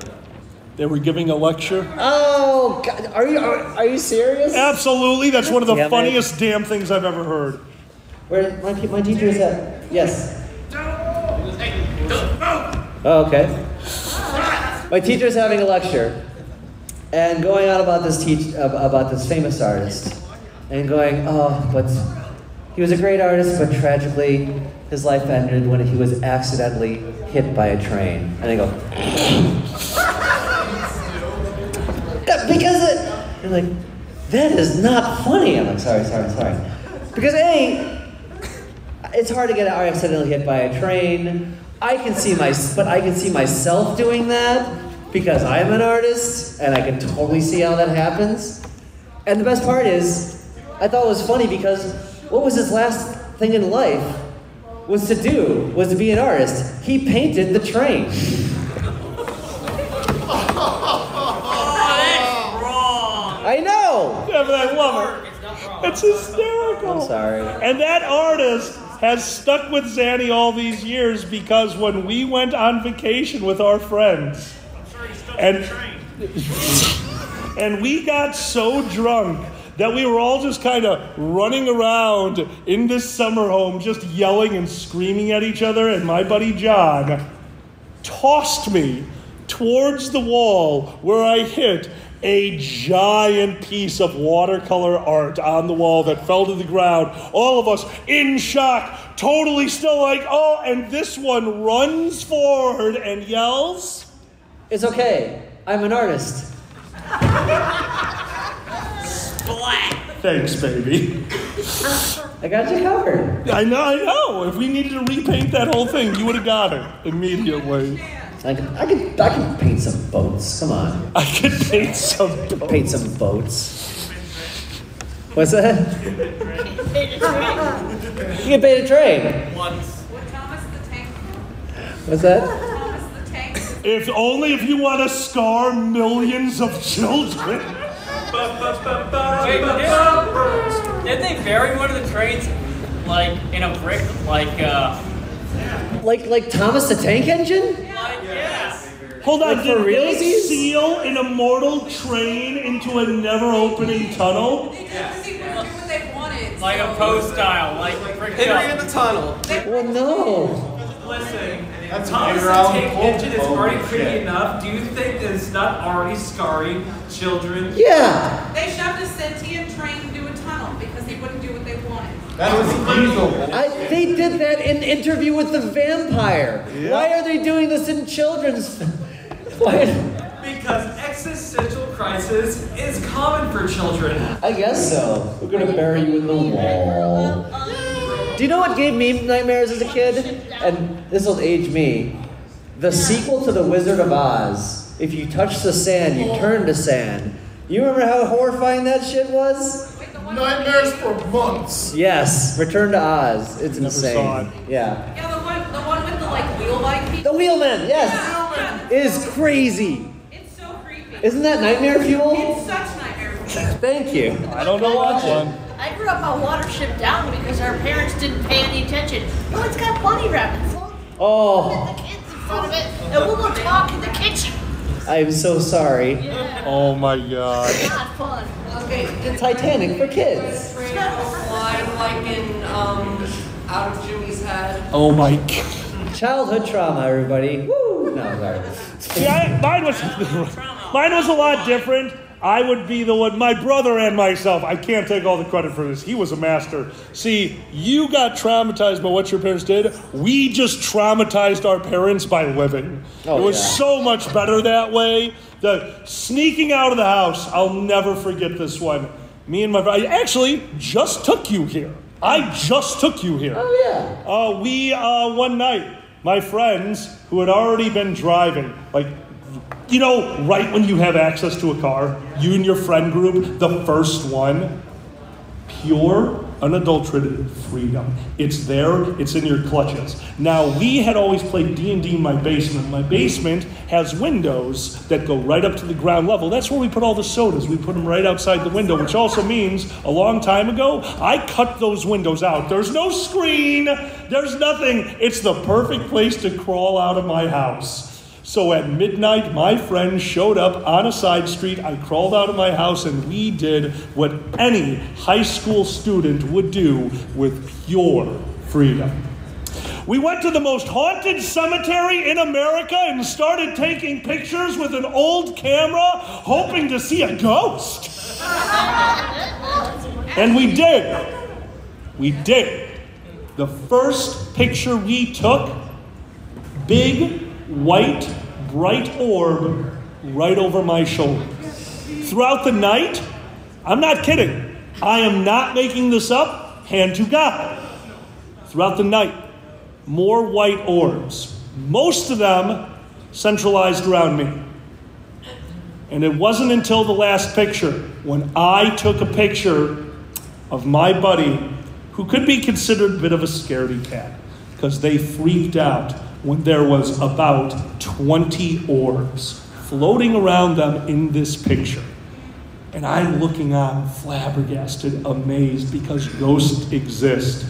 They were giving a lecture. Oh, God. Are you serious? Absolutely. That's one of the funniest damn things I've ever heard. Where my teacher is at? Yes. Oh, okay. My teacher's having a lecture and going on about this famous artist and going, oh, but he was a great artist, but tragically his life ended when he was accidentally hit by a train. And I go, because you're like, that is not funny. I'm like, sorry. Because A, it's hard to get accidentally hit by a train. I can see myself doing that because I'm an artist and I can totally see how that happens. And the best part is, I thought it was funny because what was his last thing in life was to be an artist. He painted the train. Oh, that's wrong. I know. Yeah, but I love it. It's not wrong. It's hysterical. I'm sorry. And that artist has stuck with Xanni all these years because when we went on vacation with our friends, I'm sure he stuck with the train. And we got so drunk that we were all just kind of running around in this summer home just yelling and screaming at each other, and my buddy John tossed me towards the wall where I hit a giant piece of watercolor art on the wall that fell to the ground. All of us in shock, totally still like, oh, and this one runs forward and yells, "It's okay, I'm an artist." Splat. Thanks, baby. I got you covered. I know. If we needed to repaint that whole thing, you would have got it immediately. I can paint some boats. Come on. I can paint some boats. Paint some boats. What's that? You can paint a train. You can paint a train. Once. What Thomas the Tank? What's that? Thomas the Tank. If only if you want to scar millions of children. Did they bury one of the trains like in a brick, Like Thomas the Tank Engine? Yes. Hold on, like, did they seal an immortal train into a never-opening tunnel? They just did what they wanted. Like a post style, like they ran the tunnel. Well, no. Listen, Thomas the Tank Engine is already pretty enough. Do you think that it's not already scarring children? Yeah. They shoved a sentient train into a tunnel because they wouldn't do what they wanted. That was evil. They did that in Interview with the Vampire. Yeah. Why are they doing this in children's? Why? Because existential crisis is common for children. I guess so. We're gonna bury you in the wall. Do you know what gave me nightmares as a kid? And this will age me. The sequel to The Wizard of Oz. If you touch the sand, you turn to sand. You remember how horrifying that shit was? Nightmares for months. Yes, Return to Oz. It's insane. Never saw it. Yeah. Yeah, the one with the wheelman people. The wheelman, yes, yeah, is crazy. It's so creepy. Isn't that nightmare fuel? It's such nightmare fuel. Thank you. I don't know what one. I grew up on Watership Down because our parents didn't pay any attention. Oh, it's got bunny rabbits. Oh. We'll put the kids in front of it, and we'll go talk in the kitchen. I'm so sorry. Yeah. Oh my God. It's not fun. Okay, Titanic for kids. Slide like in out of Jimmy's head. Oh my God. Childhood trauma, everybody. Woo! No, I'm sorry. See, mine was a lot different. I would be the one, my brother and myself, I can't take all the credit for this. He was a master. See, you got traumatized by what your parents did. We just traumatized our parents by living. Oh, it was so much better that way. The sneaking out of the house, I'll never forget this one. Me and my brother, I actually just took you here. Oh, yeah. One night, my friends who had already been driving, like, you know, right when you have access to a car, you and your friend group, the first one, pure, unadulterated freedom. It's there, it's in your clutches. Now, we had always played D&D in my basement. My basement has windows that go right up to the ground level. That's where we put all the sodas. We put them right outside the window, which also means a long time ago, I cut those windows out. There's no screen, there's nothing. It's the perfect place to crawl out of my house. So at midnight, my friend showed up on a side street. I crawled out of my house, and we did what any high school student would do with pure freedom. We went to the most haunted cemetery in America and started taking pictures with an old camera, hoping to see a ghost. And we did. We did. The first picture we took, big, white, bright orb right over my shoulder. Throughout the night, I'm not kidding. I am not making this up. Hand to God. Throughout the night, more white orbs. Most of them centralized around me. And it wasn't until the last picture when I took a picture of my buddy who could be considered a bit of a scaredy cat because they freaked out when there was about 20 orbs floating around them in this picture. And I'm looking on flabbergasted, amazed, because ghosts exist.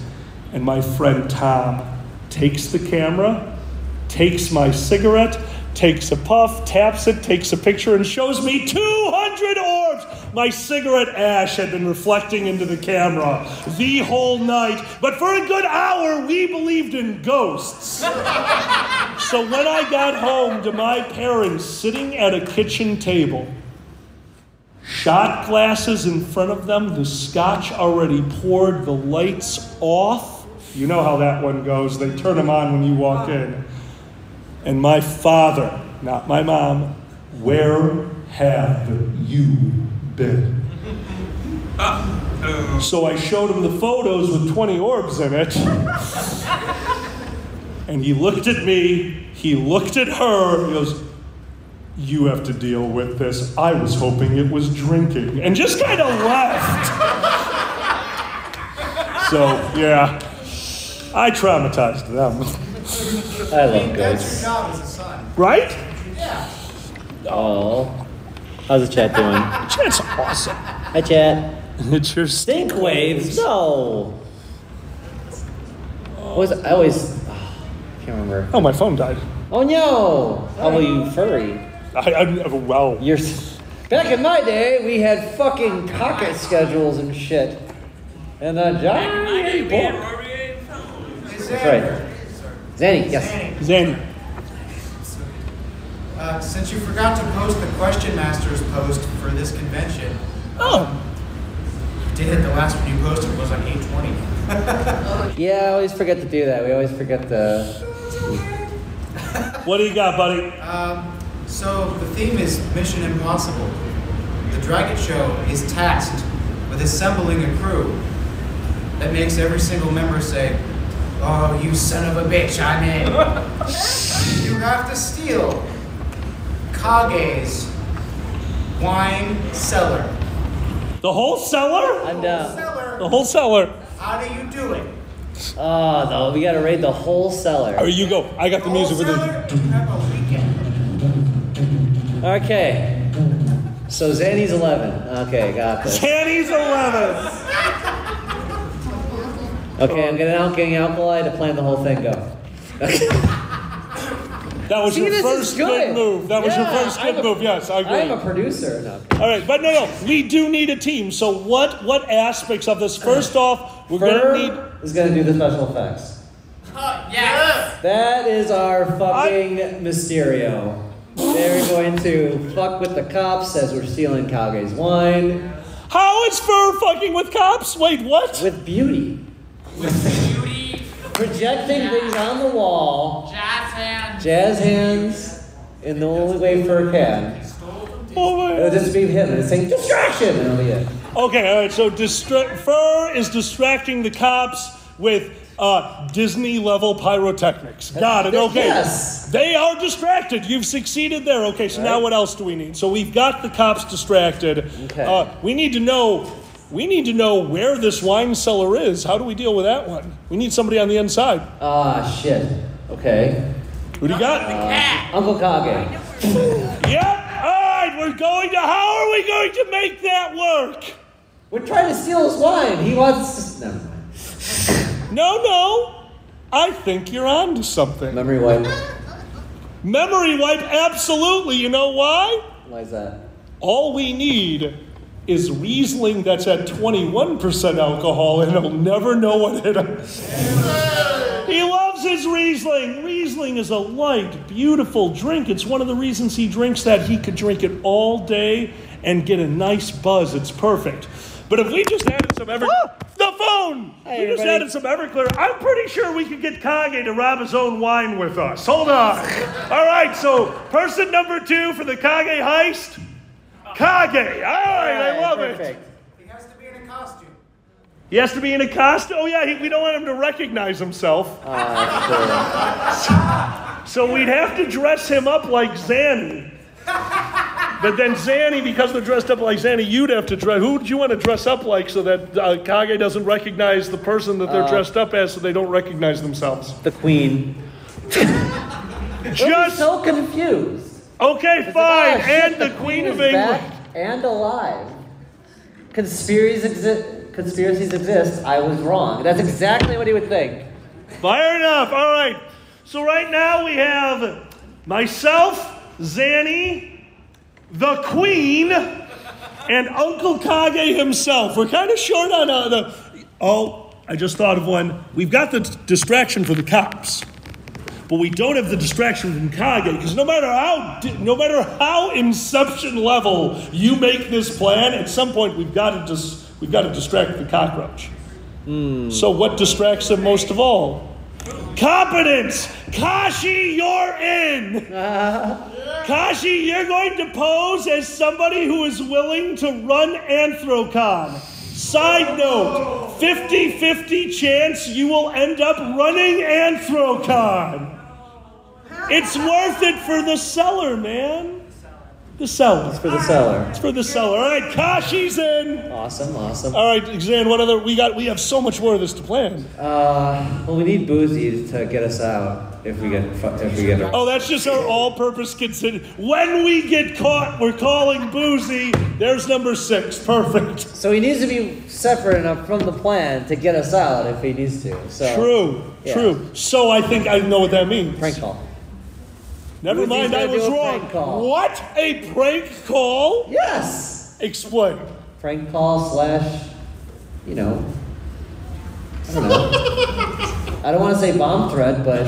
And my friend Tom takes the camera, takes my cigarette, takes a puff, taps it, takes a picture, and shows me 200 orbs. My cigarette ash had been reflecting into the camera the whole night. But for a good hour, we believed in ghosts. So when I got home to my parents sitting at a kitchen table, shot glasses in front of them, the scotch already poured, the lights off. You know how that one goes. They turn them on when you walk in. And my father, not my mom, where have you been? So I showed him the photos with 20 orbs in it. And he looked at me, he looked at her, he goes, you have to deal with this. I was hoping it was drinking. And just kind of left. So, yeah, I traumatized them. I love ghosts. That's your job as a son. Right? Yeah. Oh. How's the chat doing? Chat's awesome. Hi, chat. It's your stink waves. No. Oh. I can't remember. Oh, my phone died. Oh, no. How about you, furry? Back in my day, we had fucking pocket schedules and shit. And a giant book. That's right. Xanni, yes. Xanni. Since you forgot to post the Question Masters post for this convention. Oh. You did it. The last one you posted was on 8/20. Yeah, I always forget to do that. We always forget to... What do you got, buddy? So the theme is Mission Impossible. The Dragget Show is tasked with assembling a crew that makes every single member say, oh, you son of a bitch, I'm in. You have to steal Kage's wine cellar. The whole cellar? I'm down. The whole cellar. How do you do it? Oh, no, we gotta raid the whole cellar. Or you go. I got the music for this. Okay. So Xanni's 11. Okay, got this. Xanni's 11. Okay, I'm getting Alkali to plan the whole thing. Go. Okay. That was your first good move. Yes, I agree. I'm a producer. No. All right, but no, we do need a team. So what aspects of this? First off, we're going to need... Fur is going to do the special effects. Oh, yes. That is our fucking Mysterio. They're going to fuck with the cops as we're stealing Kage's wine. How is Fur fucking with cops? Wait, what? With beauty. With beauty. Projecting things on the wall. Jazz hands. Jazz hands. In the only way Fur can. Oh my God. It'll just be him. It's saying distraction. That'll be it. Okay, all right. So Fur is distracting the cops with Disney-level pyrotechnics. Got it, okay. Yes. They are distracted. You've succeeded there. Okay, so now what else do we need? So we've got the cops distracted. Okay. We need to know where this wine cellar is. How do we deal with that one? We need somebody on the inside. Shit. Okay. Who do you got? The cat. Uncle Kage. Yeah, all right, how are we going to make that work? We're trying to steal his wine. He wants to, never mind. No, I think you're on to something. Memory wipe. Memory wipe, absolutely. You know why? Why is that? All we need is Riesling that's at 21% alcohol, and he'll never know what hit him. He loves his Riesling. Riesling is a light, beautiful drink. It's one of the reasons he drinks that. He could drink it all day and get a nice buzz. It's perfect. But if we just added some Everclear, I'm pretty sure we could get Kage to rob his own wine with us. Hold on. All right, so person number 2 for the Kage heist, Kage. All right, I love perfect. It. He has to be in a costume. He has to be in a costume? Oh, yeah, we don't want him to recognize himself. So we'd have to dress him up like Xanni. But then Xanni, because they're dressed up like Xanni, you'd have to dress. Who do you want to dress up like so that Kage doesn't recognize the person that they're dressed up as, so they don't recognize themselves? The queen. Just so confused. Okay, fine. And the queen of England. Back and alive. Conspiracies exist. I was wrong. That's exactly what he would think. Fair enough. All right. So right now we have myself, Xanni, the queen, and Uncle Kage himself. We're kind of short on I just thought of one. We've got the distraction for the cops, but we don't have the distraction from Kage, because no matter how inception level you make this plan, at some point we've got to distract the cockroach. So what distracts him most of all? Competence! Kashi, you're in! Kashi, you're going to pose as somebody who is willing to run Anthrocon. Side note, 50-50 chance you will end up running Anthrocon. It's worth it for the seller, man. The seller. It's for the seller. It's for the seller. All right, Kashi's in. Awesome. All right, Xan, what other we have so much more of this to plan. Well, we need Boozy to get us out if we get her. Oh, that's just our all-purpose consider. When we get caught, we're calling Boozy. There's number 6. Perfect. So he needs to be separate enough from the plan to get us out if he needs to. So True. So I think I know what that means. Prank call. Never mind, I was wrong. What? A prank call? Yes. Explain. Prank call / I don't know. I don't want to say bomb threat, but...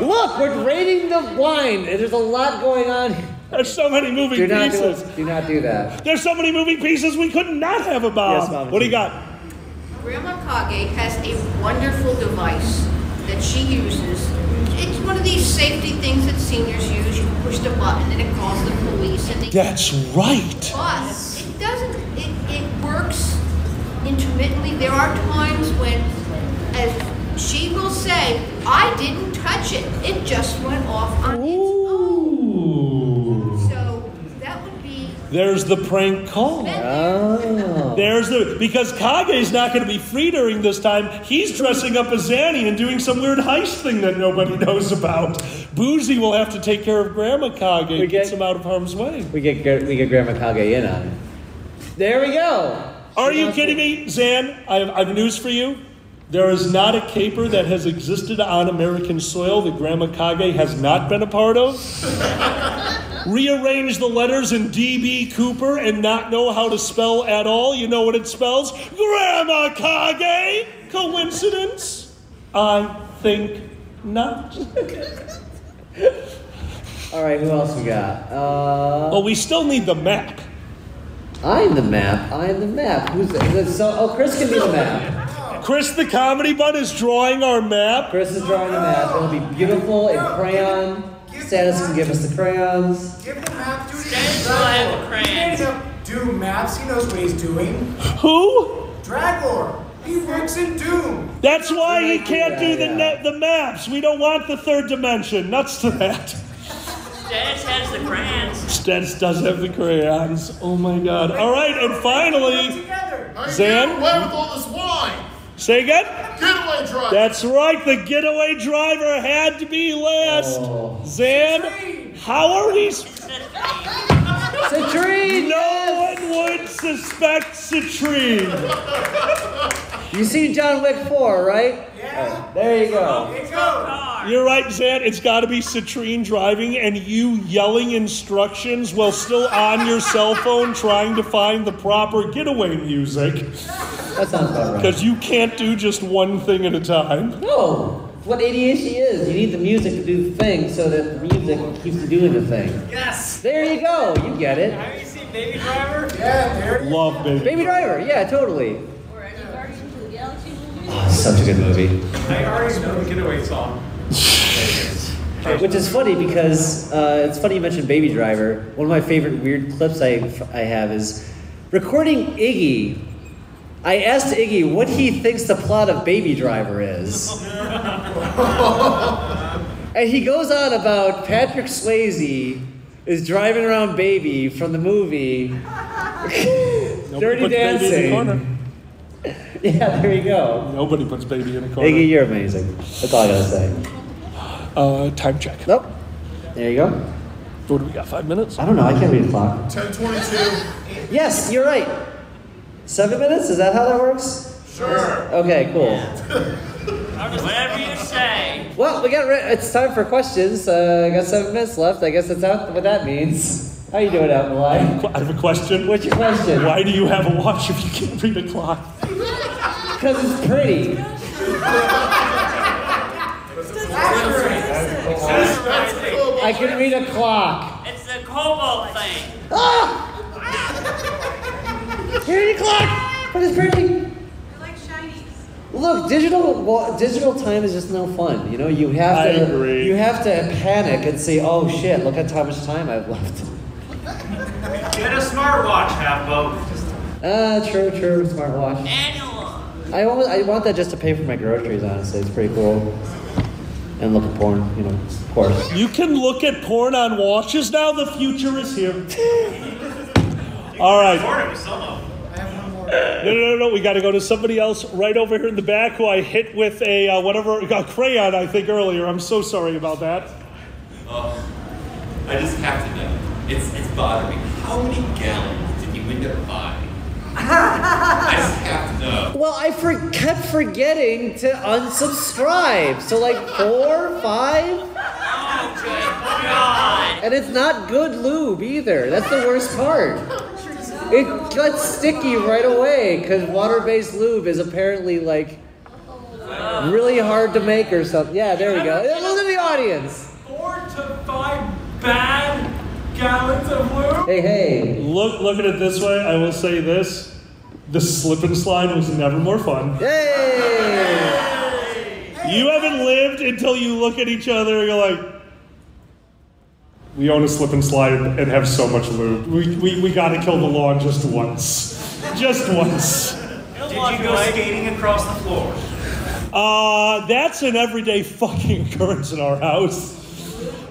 Look, we're raiding the wine. There's a lot going on here. There's so many moving pieces. Do not do that. There's so many moving pieces, we could not have a bomb. Yes, Mom, what do you got? Grandma Kage has a wonderful device that she uses. It's one of these safety things that seniors use. You push the button and it calls the police. And that's right. But it doesn't. It works intermittently. There are times when, as she will say, I didn't touch it. It just went off on its own. So that would be. There's the prank call. Because Kage's not going to be free during this time. He's dressing up as Xanni and doing some weird heist thing that nobody knows about. Boozy will have to take care of Grandma Kage and gets him out of harm's way. We get Grandma Kage in on it. There we go. Are you kidding me, Xan? I've news for you. There is not a caper that has existed on American soil that Grandma Kage has not been a part of. Rearrange the letters in D.B. Cooper and not know how to spell at all. You know what it spells? Grandma Kage! Coincidence? I think not. All right, who else we got? Well, we still need the map. I'm the map. Who's that? So, oh, Chris can be the map. Chris, the comedy bud, is drawing our map. Chris is drawing the map. It'll be beautiful in crayon. Status can give us the crayons. Give the map to Status. The crayons. Doom maps. He knows what he's doing. Who? Dragor. He works in Doom. That's why he can't do the maps. We don't want the third dimension. Nuts to that. Stenz has the crayons. Stenz does have the crayons. Oh my god. All right, and finally, Zan. Get away with all this wine. Say again? Getaway driver. That's right. The getaway driver had to be last. Oh. Zan, how are we? Citrine! No one would suspect Citrine. You see John Wick 4, right? Yeah. Right, there you go. You're right, Zan. It's got to be Citrine driving and you yelling instructions while still on your cell phone trying to find the proper getaway music. That sounds about right. Because you can't do just one thing at a time. No. What ADHD is, you need the music to do the thing so that the music keeps doing the thing. Yes! There you go, you get it. Have you seen Baby Driver? Yeah, there you love Baby Driver. Baby Driver, yeah, totally. Or any Guardians of the Galaxy movie? Oh, such a good movie. I already know the getaway song. Which is funny because, it's funny you mentioned Baby Driver. One of my favorite weird clips I have is recording Iggy. I asked Iggy what he thinks the plot of Baby Driver is. And he goes on about Patrick Swayze is driving around Baby from the movie Dirty Dancing. Yeah, there you go. Nobody puts Baby in a corner. Iggy, you're amazing. That's all I gotta say. Time check. Nope. There you go. What do we got, 5 minutes? I don't know, I can't read the clock. 10:22. Yes, you're right. 7 minutes? Is that how that works? Sure. Okay, cool. Whatever you say. Well, it's time for questions. I got 7 minutes left. I guess that's what that means. How you doing, Alkali? I have a question. What's your question? Why do you have a watch if you can't read a clock? Because it's pretty. I can read a clock. It's the cobalt thing. Ah! Here's the clock! But it's pretty. I like shinies. Look, digital time is just no fun. You know, you have to panic and say, oh shit, look at how much time I've left. Get a smartwatch, have both. True, smartwatch. Annual. I want that just to pay for my groceries, honestly. It's pretty cool. And look at porn, you know, of course. You can look at porn on watches now, the future is here. All right. I have one more. No. We got to go to somebody else right over here in the back who I hit with a crayon, I think, earlier. I'm so sorry about that. I just have to know. It's bothering me. How many gallons did you end up buying? I just have to know. Well, I kept forgetting to unsubscribe. So, like, 4, 5? Oh, good God. And it's not good lube either. That's the worst part. It got sticky right away because water-based lube is apparently like really hard to make or something. Yeah, there we go. Look at the audience. 4 to 5 bad gallons of lube. Hey. Look at it this way. I will say this: the slip and slide was never more fun. Hey! You haven't lived until you look at each other and you're like, we own a slip and slide and have so much lube. We gotta kill the lawn just once. Just once. Did you go skating across the floor? That's an everyday fucking occurrence in our house.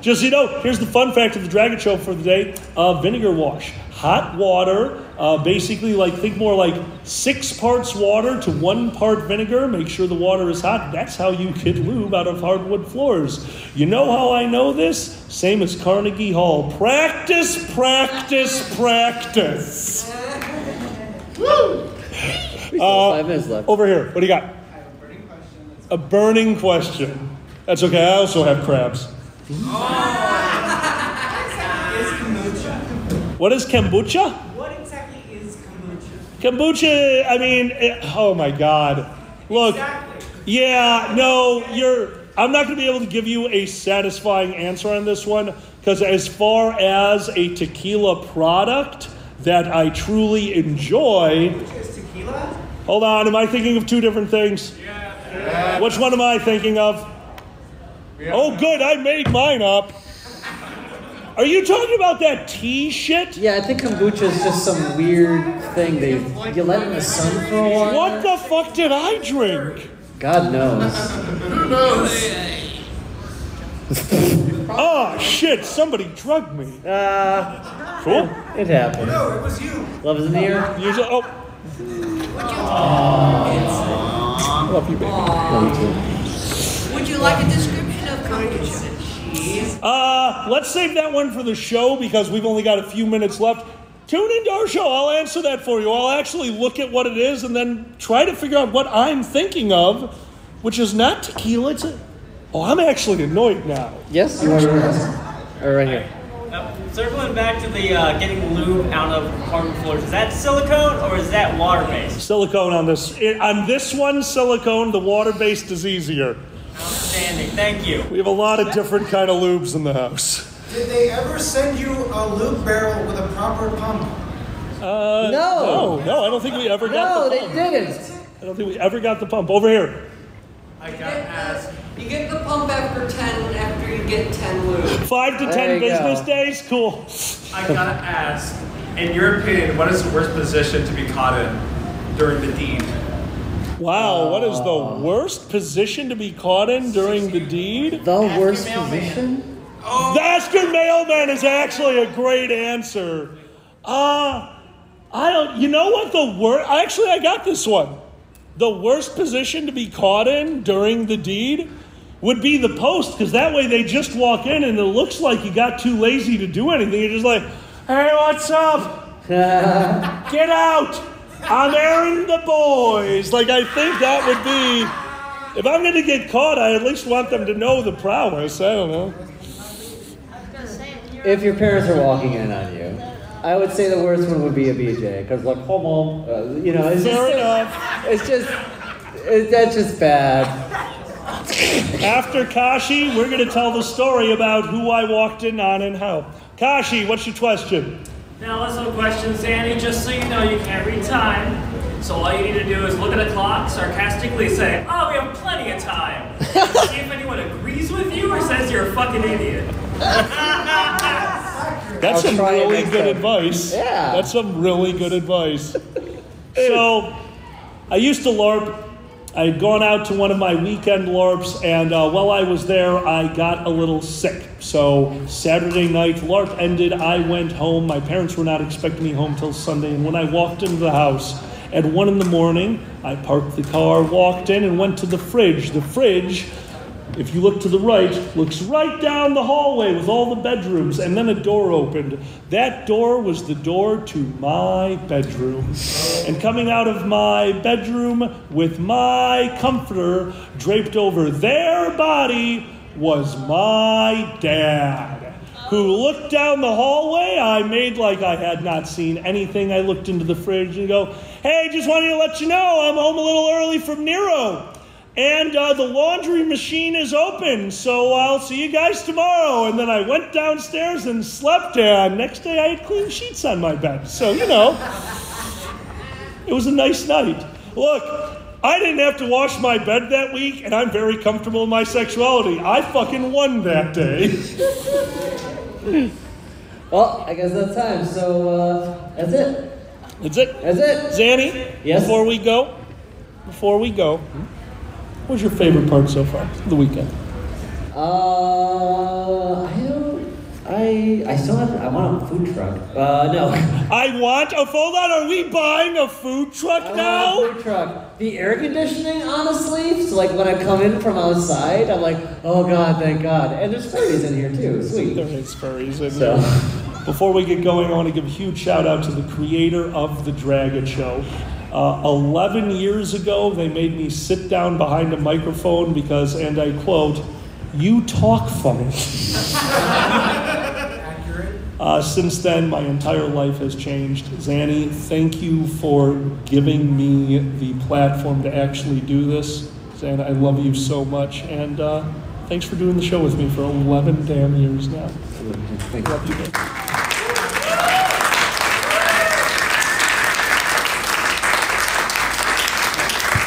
Just, you know, here's the fun fact of the Dragget Show for the day. Vinegar wash. Hot water, basically think more like 6 parts water to 1 part vinegar. Make sure the water is hot. That's how you get lube out of hardwood floors. You know how I know this? Same as Carnegie Hall. Practice, practice, practice. Woo! Over here, what do you got? I have a burning question. A burning question. That's okay, I also have crabs. What is kombucha? What exactly is kombucha? Kombucha, I mean, oh my God. Look, exactly. Yeah, no, I'm not going to be able to give you a satisfying answer on this one, because as far as a tequila product that I truly enjoy... Which is tequila? Hold on, am I thinking of two different things? Yeah. Which one am I thinking of? Yeah. Oh, good, I made mine up. Are you talking about that tea shit? Yeah, I think kombucha is just some weird thing. You let it in the sun for a while. What the fuck did I drink? God knows. Who knows? Oh, shit, somebody drugged me. Cool. It happened. No, it was you. Love is in the air. Love you, baby. Love you too. Would you like a description of kombucha? Let's save that one for the show because we've only got a few minutes left. Tune into our show. I'll answer that for you. I'll actually look at what it is and then try to figure out what I'm thinking of, which is not tequila. Oh, I'm actually annoyed now. Yes? You want to right here. Circling back to the getting lube out of hardwood floors, is that silicone or is that water-based? Silicone on this. On this one, silicone. The water-based is easier. Outstanding, thank you. We have a lot of different kind of lubes in the house. Did they ever send you a lube barrel with a proper pump? No, I don't think we ever got the pump. No, they didn't. I don't think we ever got the pump. Over here. I got asked. You get the pump after you get 10 lubes. 5 to 10 business days? Cool. I gotta ask, in your opinion, what is the worst position to be caught in during the deed? Wow, what is the worst position to be caught in during the deed? The worst position? Oh. The Ask Your Mailman is actually a great answer. You know what the worst... Actually, I got this one. The worst position to be caught in during the deed would be the post, because that way they just walk in and it looks like you got too lazy to do anything. You're just like, hey, what's up? Get out! I'm airing the boys. Like, I think that would be... If I'm going to get caught, I at least want them to know the prowess. I don't know. If your parents are walking in on you, I would say the worst one would be a BJ. Because, like, homo, you know, it's fair enough. That's just bad. After Kashi, we're going to tell the story about who I walked in on and how. Kashi, what's your question? Now, last little question, Xanni. Just so you know, you can't read time. So all you need to do is look at a clock, sarcastically say, oh, we have plenty of time. See if anyone agrees with you or says you're a fucking idiot. That's some really good advice. Yeah. That's some really good advice. So I used to LARP. I had gone out to one of my weekend LARPs, and while I was there, I got a little sick. So Saturday night, LARP ended, I went home. My parents were not expecting me home till Sunday, and when I walked into the house at 1 a.m, I parked the car, walked in, and went to the fridge. The fridge, if you look to the right, looks right down the hallway with all the bedrooms, and then a door opened. That door was the door to my bedroom. And coming out of my bedroom with my comforter draped over their body was my dad, who looked down the hallway. I made like I had not seen anything. I looked into the fridge and go, hey, just wanted to let you know I'm home a little early from Nero. And the laundry machine is open, so I'll see you guys tomorrow. And then I went downstairs and slept, and next day I had clean sheets on my bed. So, you know, it was a nice night. Look, I didn't have to wash my bed that week, and I'm very comfortable in my sexuality. I fucking won that day. Well, I guess that's time, so that's it. That's it? That's it. Xanni, yes? Before we go... What's your favorite part so far, the weekend? I want a food truck. No. I want a full on. Are we buying a food truck now? I want a food truck. The air conditioning, honestly. So like when I come in from outside, I'm like, oh God, thank God. And there's furries in here too. Sweet. There is furries in here. Before we get going, I want to give a huge shout out to the creator of the Dragget Show. 11 years ago, they made me sit down behind a microphone because, and I quote, you talk funny. Accurate. Since then, my entire life has changed. Xanni, thank you for giving me the platform to actually do this. Xanni, I love you so much, and thanks for doing the show with me for 11 damn years now. Thank you. Love you, man.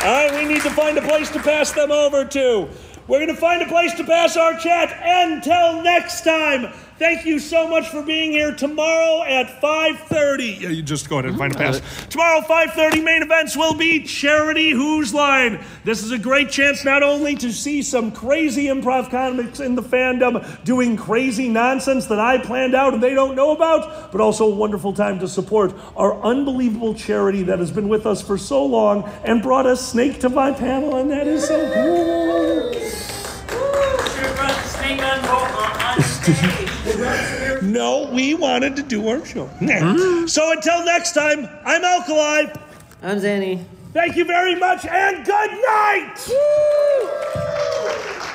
All right, we need to find a place to pass them over to. We're going to find a place to pass our chat. Until next time, thank you so much for being here. Tomorrow at 5:30. Yeah, you just go ahead and find a pass. Tomorrow, 5:30, main events will be Charity Who's Line. This is a great chance not only to see some crazy improv comics in the fandom doing crazy nonsense that I planned out and they don't know about, but also a wonderful time to support our unbelievable charity that has been with us for so long and brought a snake to my panel, and that is so cool. No, we wanted to do our show. So until next time, I'm Alkali. I'm Xanni. Thank you very much, and good night!